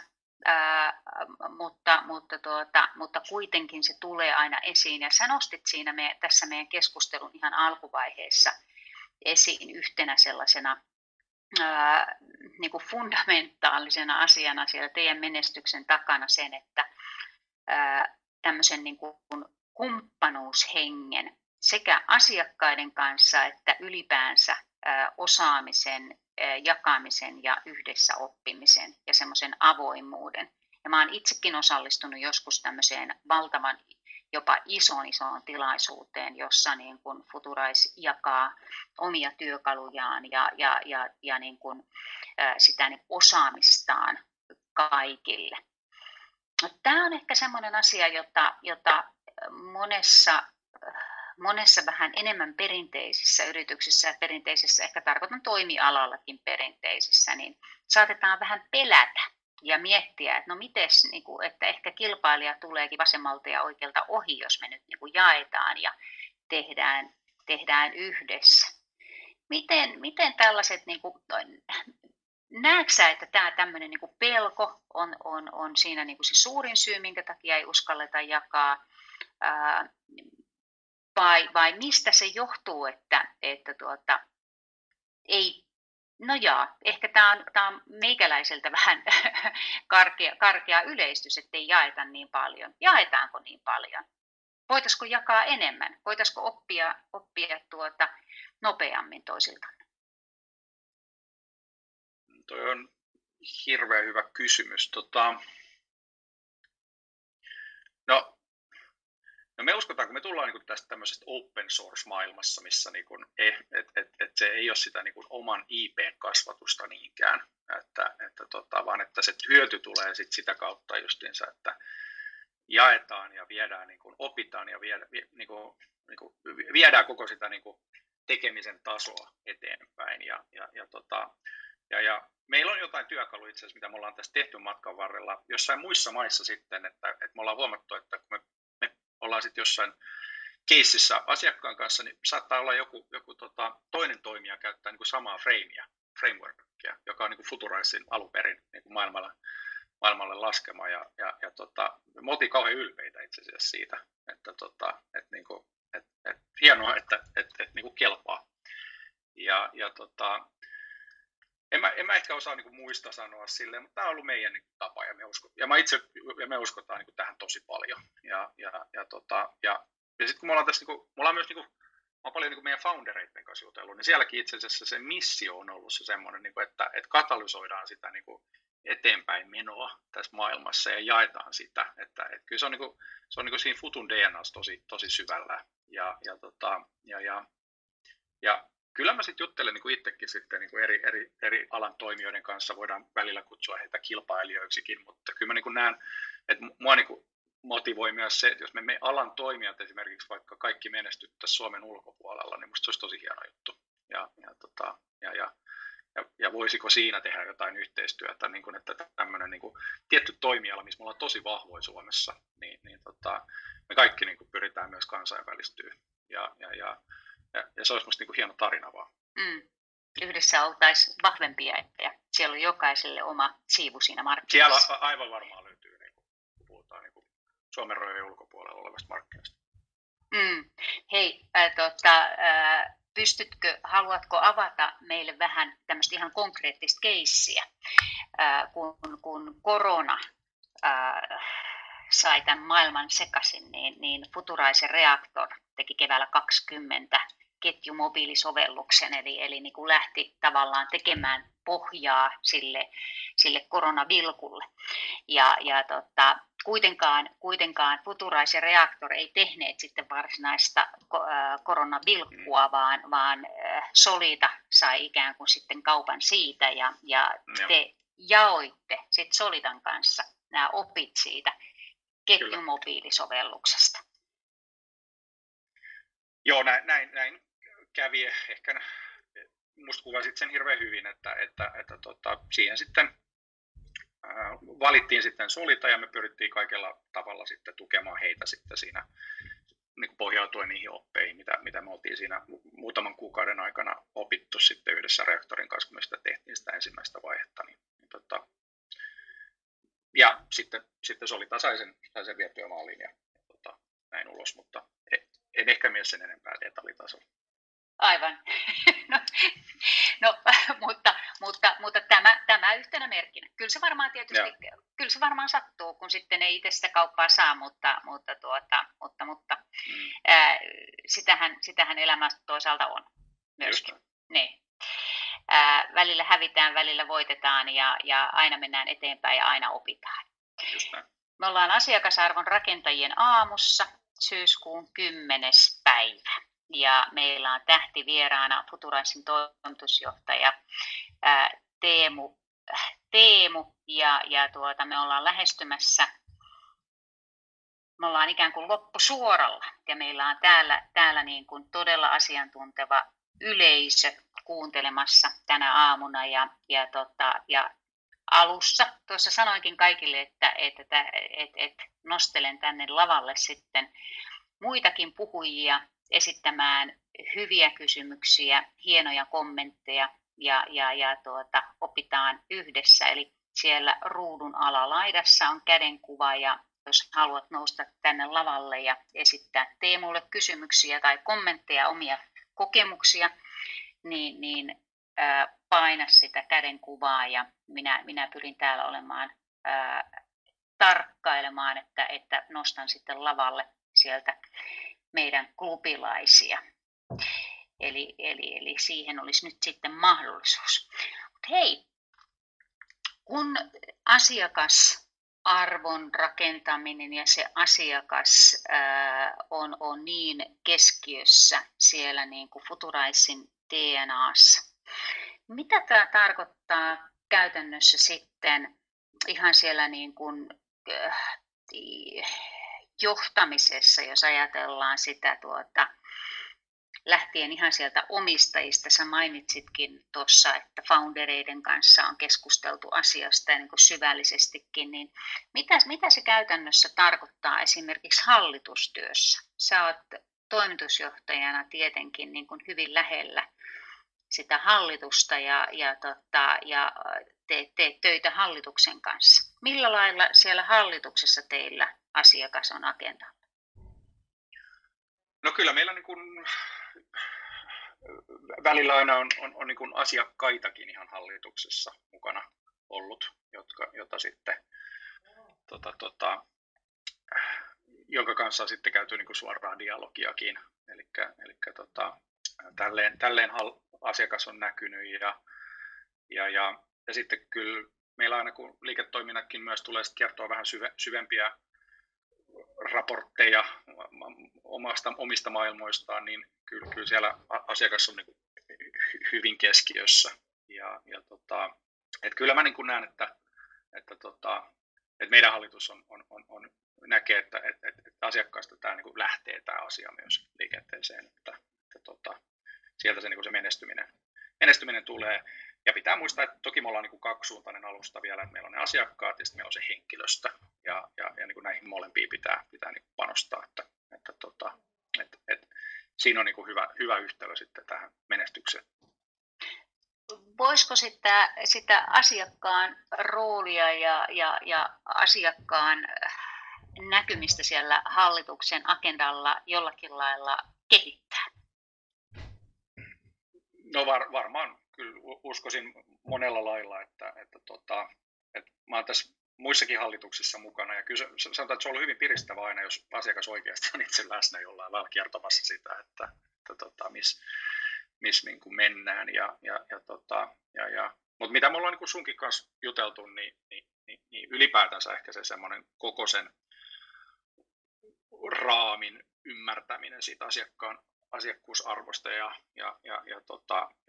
mutta kuitenkin se tulee aina esiin. Ja sä nostit siinä tässä meidän keskustelun ihan alkuvaiheessa esiin yhtenä sellaisena niin kuin fundamentaalisena asiana siellä teidän menestyksen takana sen, että tämmöisen niin kuin kumppanuushengen sekä asiakkaiden kanssa että ylipäänsä osaamisen jakamisen ja yhdessä oppimisen ja semmoisen avoimuuden. Ja mä oon itsekin osallistunut joskus tämmöiseen valtavan jopa isoon tilaisuuteen, jossa niin kuin Futurize jakaa omia työkalujaan ja niin kuin sitä niin osaamistaan kaikille. No, tämä on ehkä semmoinen asia, jota monessa vähän enemmän perinteisissä yrityksissä ja perinteisissä, ehkä tarkoitan toimialallakin perinteisissä, niin saatetaan vähän pelätä ja miettiä, että no mites, niin kuin, että ehkä kilpailija tuleekin vasemmalta ja oikealta ohi, jos me nyt niin kuin jaetaan ja tehdään yhdessä. Miten tällaiset, niin kuin, näetkö sä, että tämä tämmöinen niin kuin pelko on siinä niin kuin se suurin syy, minkä takia ei uskalleta jakaa? Vai mistä se johtuu, että ei, no jaa, ehkä tämä on meikäläiseltä vähän karkea yleistys, ettei jaeta niin paljon. Jaetaanko niin paljon? Voitaisiko jakaa enemmän? Voitaisiko oppia nopeammin toisiltaan? Toi on hirveän hyvä kysymys. No me uskotaan, kun me tullaan niin kuin tästä tämmöisestä open source-maailmassa, missä niin kuin, se ei ole sitä niin kuin oman IP-kasvatusta niinkään, vaan että se hyöty tulee sit sitä kautta justiinsa, että jaetaan ja viedään, niin kuin opitaan ja viedään koko sitä niin kuin tekemisen tasoa eteenpäin. Ja meillä on jotain työkaluja itse asiassa, mitä me ollaan tässä tehty matkan varrella jossain muissa maissa sitten, että me ollaan huomattu, että kun me ollaan sitten jossain keississä asiakkaan kanssa, niin saattaa olla joku toinen toimija käyttää niin kuin samaa frameworkia, joka on niin kuin Futurizin alunperin niin kuin maailmalle laskema. Me oltiin kauhean ylpeitä itse asiassa siitä, että hienoa, että niin kuin kelpaa. En mä ehkä osaa niin kuin muista sanoa silleen, mutta tämä on ollut meidän niin kuin tapa ja me uskotaan niin kuin tähän tosi paljon. Ja sitten kun me ollaan tässä, niin kuin, me ollaan myös niin kuin, mä oon paljon niin kuin meidän foundereiden kanssa jutellut, niin sielläkin itse asiassa se missio on ollut se semmoinen, niin kuin, että katalysoidaan sitä niin kuin eteenpäin menoa tässä maailmassa ja jaetaan sitä. Että kyllä se on, niin kuin, siinä Futun DNA:ssa tosi syvällä. Kyllä mä sitten juttelen niin kuin itsekin sitten niin kuin eri alan toimijoiden kanssa, voidaan välillä kutsua heitä kilpailijoiksikin, mutta kyllä mä niin kuin näen, että mua niin kuin motivoi myös se, että jos me alan toimijat esimerkiksi vaikka kaikki menestyttäisiin Suomen ulkopuolella, niin musta se olisi tosi hieno juttu. Ja voisiko siinä tehdä jotain yhteistyötä, niin kuin, että tämmöinen niin kuin tietty toimiala, missä me ollaan tosi vahvoja Suomessa, niin me kaikki niin kuin pyritään myös kansainvälistyä. Ja se olisi musta niinku hieno tarina vaan. Yhdessä oltaisiin vahvempia, että siellä on jokaiselle oma siivu siinä markkinassa. Siellä aivan varmaan löytyy, niin kun puhutaan niin kun Suomen rajojen ulkopuolella olevasta markkinasta. Hei, haluatko avata meille vähän tämmöistä ihan konkreettista keissiä, kun korona sai tämän maailman sekaisin, niin Futurize Reactor teki keväällä 2020 ketjumobiilisovelluksen, eli niin kuin lähti tavallaan tekemään pohjaa sille koronavilkulle. Kuitenkaan Futurize Reactor ei tehneet sitten varsinaista koronavilkkua, vaan Solita sai ikään kuin sitten kaupan siitä, ja te jaoitte sitten Solitan kanssa nämä opit siitä ketjumobiilisovelluksesta. Joo, näin kävi. Ehkä musta kuvasit sen hirveän hyvin, että siihen sitten valittiin sitten Solita ja me pyrittiin kaikella tavalla sitten tukemaan heitä sitten siinä niin pohjautuen niihin oppeihin, mitä me oltiin siinä muutaman kuukauden aikana opittu sitten yhdessä Reaktorin kanssa, kun me sitä tehtiin sitä ensimmäistä vaihetta. Ja sitten Solita sai sen vietyä maaliin ja näin ulos, mutta en ehkä mene sen enempää detaljitasolla. Aivan. No, mutta tämä yhtenä merkkinä. Kyllä se varmaan sattuu, kun sitten ei itse sitä kauppaa saa, mutta sitähän elämä toisaalta on myöskin. Niin. Välillä hävitään, välillä voitetaan ja aina mennään eteenpäin ja aina opitaan. Me ollaan asiakasarvon rakentajien aamussa. syyskuun 10. päivä. Ja meillä on tähtivieraana Futuraisin toimitusjohtaja Teemu ja me ollaan lähestymässä, me ollaan ikään kuin loppusuoralla ja meillä on täällä niin kuin todella asiantunteva yleisö kuuntelemassa tänä aamuna ja alussa tuossa sanoinkin kaikille, että nostelen tänne lavalle sitten muitakin puhujia esittämään hyviä kysymyksiä, hienoja kommentteja ja opitaan yhdessä. Eli siellä ruudun alalaidassa on kädenkuva ja jos haluat nousta tänne lavalle ja esittää Teemulle kysymyksiä tai kommentteja, omia kokemuksia, niin paina sitä kädenkuvaa ja minä pyrin täällä olemaan tarkkailemaan, että nostan sitten lavalle sieltä meidän klubilaisia. Eli siihen olisi nyt sitten mahdollisuus. Mut hei, kun asiakasarvon rakentaminen ja se asiakas on niin keskiössä siellä niin kuin Futuraisin DNA:ssa, mitä tämä tarkoittaa käytännössä sitten ihan siellä niin kuin johtamisessa, jos ajatellaan sitä lähtien ihan sieltä omistajista? Sä mainitsitkin tuossa, että foundereiden kanssa on keskusteltu asiasta ja niin kuin syvällisestikin, niin mitä se käytännössä tarkoittaa esimerkiksi hallitustyössä? Sä oot toimitusjohtajana tietenkin niin kuin hyvin lähellä sitä hallitusta ja teet töitä hallituksen kanssa. Millä lailla siellä hallituksessa teillä asiakas on agendalla? No kyllä meillä niin kuin välillä aina on niin kuin asiakkaitakin ihan hallituksessa mukana ollut, jota sitten jonka kanssa on sitten käyty niin kuin suoraan dialogiakin. Elikkä tälleen asiakas on näkynyt ja sitten kyllä meillä aina kun liiketoiminnatkin myös tulee kertoa vähän syvempiä raportteja omista maailmoistaan, niin kyllä siellä asiakas on niin hyvin keskiössä ja et kyllä mä niin kuin näen, että meidän hallitus on näkee, että asiakkaasta tämä niin kuin lähtee tämä asia myös liikenteeseen, että sieltä se niin kuin se menestyminen tulee. Ja pitää muistaa, että toki me ollaan niin kuin kaksisuuntainen alusta vielä, että meillä on ne asiakkaat ja sitten meillä on se henkilöstö ja niin kuin näihin molempiin pitää niin kuin panostaa, että siinä on niin kuin hyvä yhtälö sitten tähän menestykseen. Voisiko sitä asiakkaan roolia ja asiakkaan näkymistä siellä hallituksen agendalla jollakin lailla kehittää? No varmaan. Kyllä uskoisin monella lailla, että mä oon tässä muissakin hallituksissa mukana ja kyllä sanotaan, että se on ollut hyvin piristävä aina, jos asiakas oikeasti on itse läsnä jollain lailla kertomassa sitä, että missä niin kuin mennään. Mutta mitä me ollaan niin kuin sunkin kanssa juteltu, niin ylipäätänsä ehkä se semmoinen koko sen raamin ymmärtäminen siitä asiakkuusarvosta ja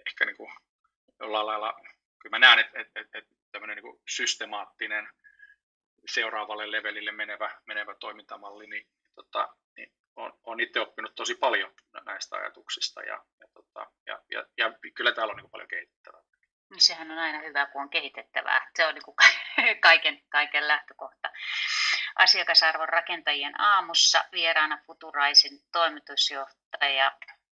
ehkä niin kuin jollain lailla, kyllä mä näen, että tämmöinen niin kuin systemaattinen seuraavalle levelille menevä toimintamalli, niin on itse oppinut tosi paljon näistä ajatuksista ja kyllä täällä on niin kuin paljon kehitettävää. No sehän on aina hyvä, kun on kehitettävää. Se on niin kuin kaiken lähtökohta. Asiakasarvon rakentajien aamussa vieraana Futuraisin toimitusjohtaja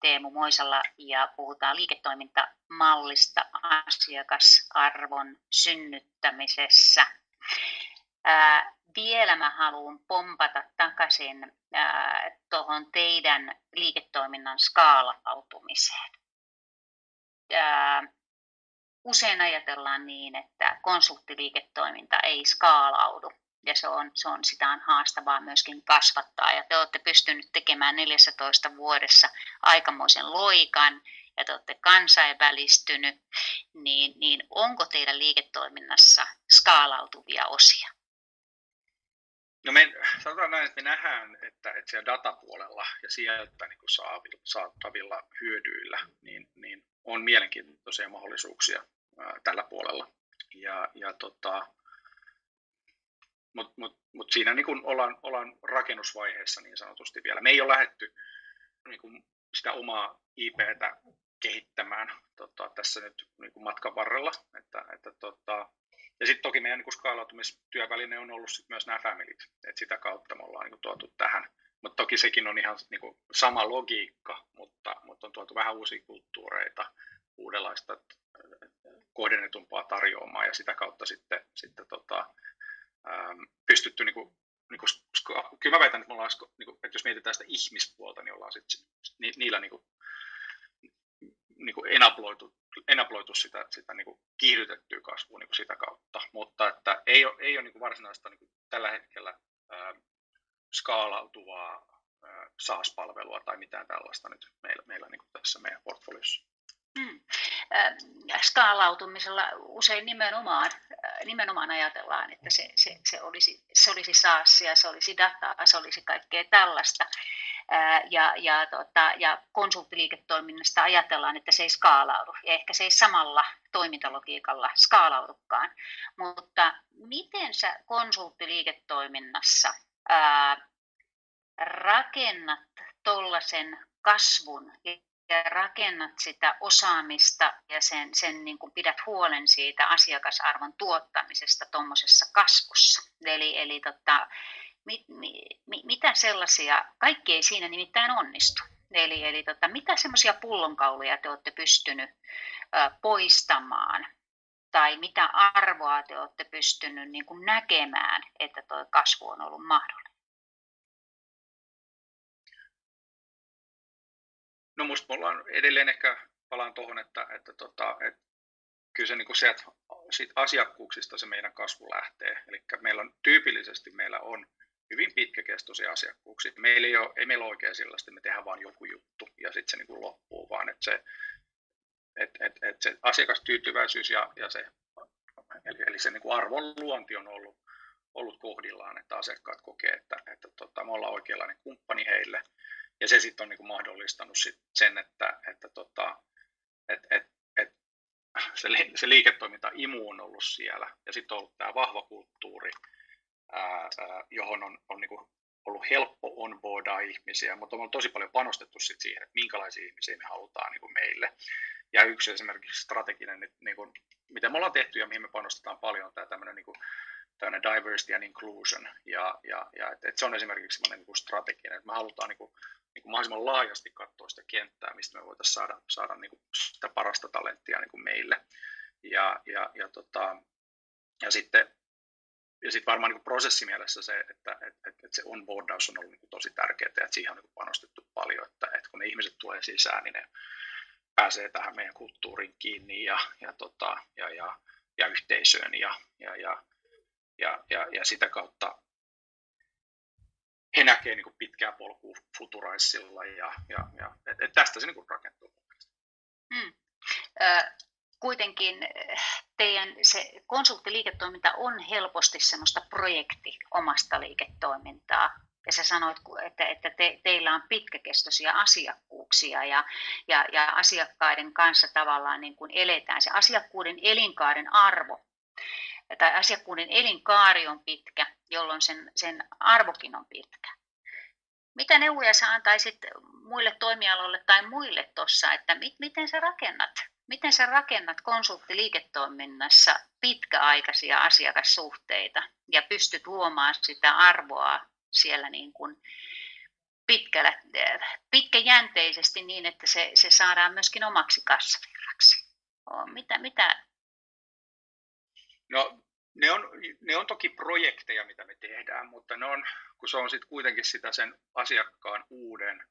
Teemu Moisala ja puhutaan liiketoimintamallista asiakasarvon synnyttämisessä. Vielä mä haluan pompata takaisin tuohon teidän liiketoiminnan skaalautumiseen. Usein ajatellaan niin, että konsulttiliiketoiminta ei skaalaudu. Ja sitä on haastavaa myöskin kasvattaa. Ja te olette pystyneet tekemään 14 vuodessa aikamoisen loikan ja te olette kansainvälistynyt. Niin onko teidän liiketoiminnassa skaalautuvia osia? No me, sanotaan näin, että me nähdään, että siellä datapuolella ja sieltä niin kuin saatavilla hyödyillä niin on mielenkiintoisia mahdollisuuksia tällä puolella. Mutta siinä niin kuin ollaan rakennusvaiheessa niin sanotusti vielä. Me ei ole lähdetty niin kuin sitä omaa IP:tä kehittämään tässä nyt niin kuin matkan varrella. Ja sitten toki meidän niin kuin skaalautumistyöväline on ollut sit myös nämä familyt, että sitä kautta me ollaan niin kuin tuotu tähän. Mutta toki sekin on ihan niin kuin sama logiikka, mutta on tuotu vähän uusia kulttuureita, uudenlaista kohdennetumpaa tarjoamaa ja sitä kautta sitten pystytty, niin kuin, kyllä mä väitän, että, me ollaan, niin kuin, että jos mietitään sitä ihmispuolta, niin ollaan sit niillä niin kuin enabloitu sitä niin kuin kiihdytettyä kasvua niin kuin sitä kautta, mutta että ei ole niin kuin varsinaista niin kuin tällä hetkellä skaalautuvaa SaaS-palvelua tai mitään tällaista nyt meillä niin kuin tässä meidän portfoliossa. Skaalautumisella usein nimenomaan ajatellaan, että se olisi SaaSia, se olisi dataa, se olisi kaikkea tällaista. Ja konsulttiliiketoiminnasta ajatellaan, että se ei skaalaudu ja ehkä se ei samalla toimintalogiikalla skaalaudukaan. Mutta miten sä konsulttiliiketoiminnassa rakennat tollaisen kasvun ja rakennat sitä osaamista ja sen niin kuin pidät huolen siitä asiakasarvon tuottamisesta tuommoisessa kasvussa? Eli mitä sellaisia, kaikki ei siinä nimittäin onnistu, eli mitä sellaisia pullonkauluja te olette pystynyt poistamaan tai mitä arvoa te olette pystynyt niin kuin näkemään, että tuo kasvu on ollut mahdollinen? No musta me ollaan edelleen ehkä, palaan tuohon, että kyllä se niin kuin siitä asiakkuuksista se meidän kasvu lähtee, eli meillä on tyypillisesti hyvin pitkäkestoisia asiakkuuksia. Meillä ei ole oikein sellaista, että me tehdään vain joku juttu ja sitten se niin kuin loppuu, vaan että se asiakastyytyväisyys ja se, eli se niin kuin arvon luonti on ollut kohdillaan, että asiakkaat kokee, että me ollaan oikeanlainen kumppani heille. Ja se sitten on niin kuin mahdollistanut sit sen, että se liiketoimintaimu on ollut siellä ja sitten on ollut tämä vahva kulttuuri, johon on niin kuin ollut helppo onboardaa ihmisiä, mutta on tosi paljon panostettu sit siihen, että minkälaisia ihmisiä me halutaan niin kuin meille. Ja yksi esimerkiksi strateginen, niin kuin, mitä me ollaan tehty ja mihin me panostetaan paljon, on tämä tämmöinen niin diversity and inclusion. Et se on esimerkiksi niin kuin strateginen, että me halutaan niin kuin mahdollisimman laajasti katsoa sitä kenttää, mistä me voitaisiin saada niin kuin sitä parasta talenttia niin kuin meille. Ja sitten varmaan niin kuin prosessimielessä se, että se onboardaus on ollut niin kuin tosi tärkeää, että siihen on niin kuin panostettu paljon, että kun ne ihmiset tulee sisään, niin ne pääsee tähän meidän kulttuuriin kiinni ja yhteisöön ja sitä kautta he näkee niin kuin pitkää polkua Futuraisilla ja tästä se niin kuin rakentuu. Kuitenkin teidän se konsulttiliiketoiminta on helposti semmoista projekti omasta liiketoimintaa ja sä sanoit, että teillä on pitkäkestoisia asiakkuuksia ja asiakkaiden kanssa tavallaan niin kuin eletään. Se asiakkuuden elinkaaren arvo tai asiakkuuden elinkaari on pitkä, jolloin sen arvokin on pitkä. Mitä neuvoja sä antaisit muille toimialoille tai muille tuossa, että miten sä rakennat konsulttiliiketoiminnassa pitkäaikaisia asiakassuhteita ja pystyt luomaan sitä arvoa siellä niin kuin pitkäjänteisesti niin, että se saadaan myöskin omaksi kassavirraksi? Mitä? No, ne on toki projekteja, mitä me tehdään, mutta ne on, kun se on sitten kuitenkin sitä sen asiakkaan uuden,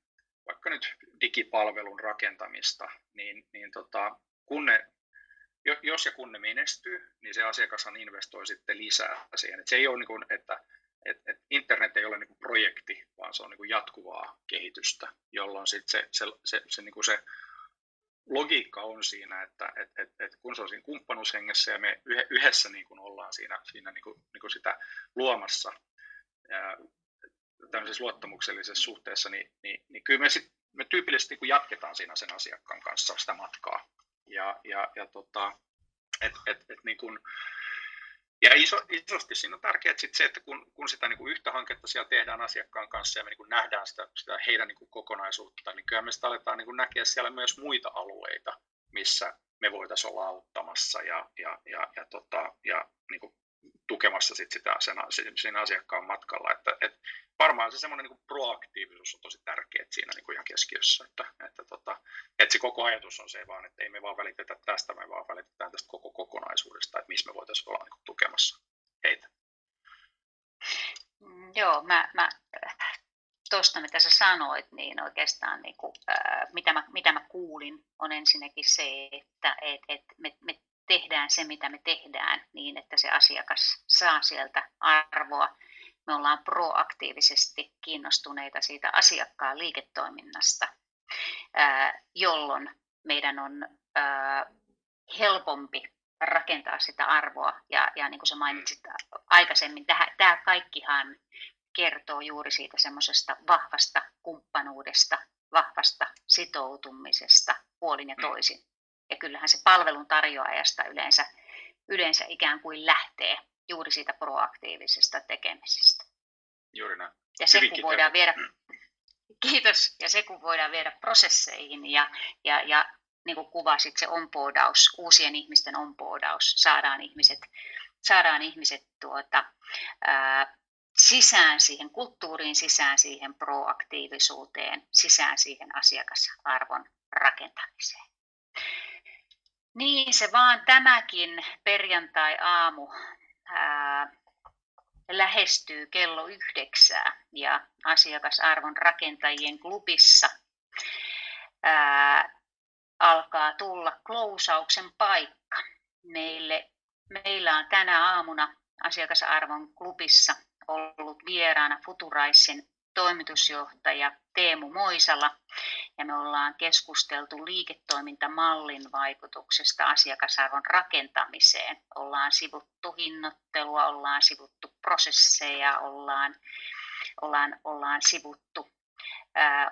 vaikka nyt digipalvelun rakentamista, niin jos ja kun ne menestyy, niin se asiakashan investoi sitten lisää siihen. Et se ei ole niin kuin, että internet ei ole niin kuin projekti, vaan se on niin kuin jatkuvaa kehitystä, jolloin sit se niin kuin se logiikka on siinä, että kun se on siinä kumppanuushengessä ja me yhdessä niin kuin ollaan siinä niin kuin sitä luomassa tämmöisessä luottamuksellisessa suhteessa, niin kyllä me tyypillisesti kun jatketaan siinä sen asiakkaan kanssa sitä matkaa. Ja isosti siinä on tärkeää sit se, että kun sitä niin kuin yhtä hanketta siellä tehdään asiakkaan kanssa ja me niin kuin nähdään sitä heidän niin kuin kokonaisuutta, niin kyllä me sitä aletaan niin kuin näkeä siellä myös muita alueita, missä me voitaisiin olla auttamassa ja niin kuin tukemassa sit sitä sen asiakkaan matkalla. Että varmaan se semmoinen niin kuin proaktiivisuus on tosi tärkeää siinä niin kuin ihan keskiössä, että se koko ajatus on se vaan, että ei me vaan välitetä tästä, me vaan välitetään tästä koko kokonaisuudesta, että missä me voitaisiin olla niin kuin tukemassa heitä. Joo, mä tuosta mitä sä sanoit, niin oikeastaan niin kuin, mitä mä kuulin on ensinnäkin se, että me tehdään se, mitä me tehdään niin, että se asiakas saa sieltä arvoa. Me ollaan proaktiivisesti kiinnostuneita siitä asiakkaan liiketoiminnasta, jolloin meidän on helpompi rakentaa sitä arvoa. Ja niin kuin sä mainitsit aikaisemmin, tämä kaikkihan kertoo juuri siitä semmoisesta vahvasta kumppanuudesta, vahvasta sitoutumisesta puolin ja toisin. Ja kyllähän se palvelun tarjoajasta yleensä ikään kuin lähtee juuri siitä proaktiivisesta tekemisestä. Juuri näin. Ja se, kun voidaan viedä, kiitos. Ja se, kun voidaan viedä prosesseihin ja niin kuin kuvasit, se onboardaus, uusien ihmisten onboardaus, saadaan ihmiset sisään siihen kulttuuriin, sisään siihen proaktiivisuuteen, sisään siihen asiakasarvon rakentamiseen. Niin se vaan tämäkin perjantai-aamu lähestyy kello 9 ja asiakasarvon rakentajien klubissa alkaa tulla klousauksen paikka. Meillä on tänä aamuna asiakasarvon klubissa ollut vieraana Futuraisin toimitusjohtaja Teemu Moisala, ja me ollaan keskusteltu liiketoimintamallin vaikutuksesta asiakasarvon rakentamiseen. Ollaan sivuttu hinnoittelua, ollaan sivuttu prosesseja, ollaan sivuttu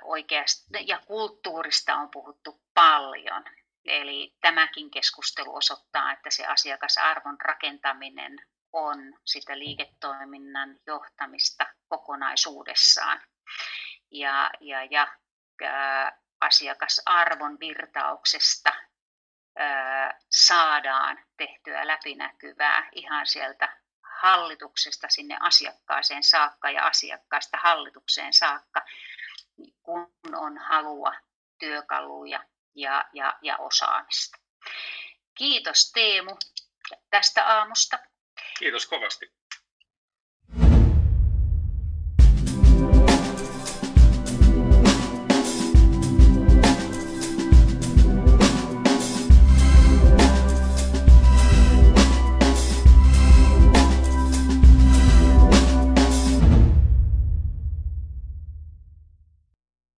oikeasta, ja kulttuurista on puhuttu paljon. Eli tämäkin keskustelu osoittaa, että se asiakasarvon rakentaminen on sitä liiketoiminnan johtamista kokonaisuudessaan. Ja asiakasarvon virtauksesta saadaan tehtyä läpinäkyvää ihan sieltä hallituksesta sinne asiakkaaseen saakka ja asiakkaasta hallitukseen saakka, kun on halua, työkaluja ja osaamista. Kiitos Teemu tästä aamusta. Kiitos kovasti.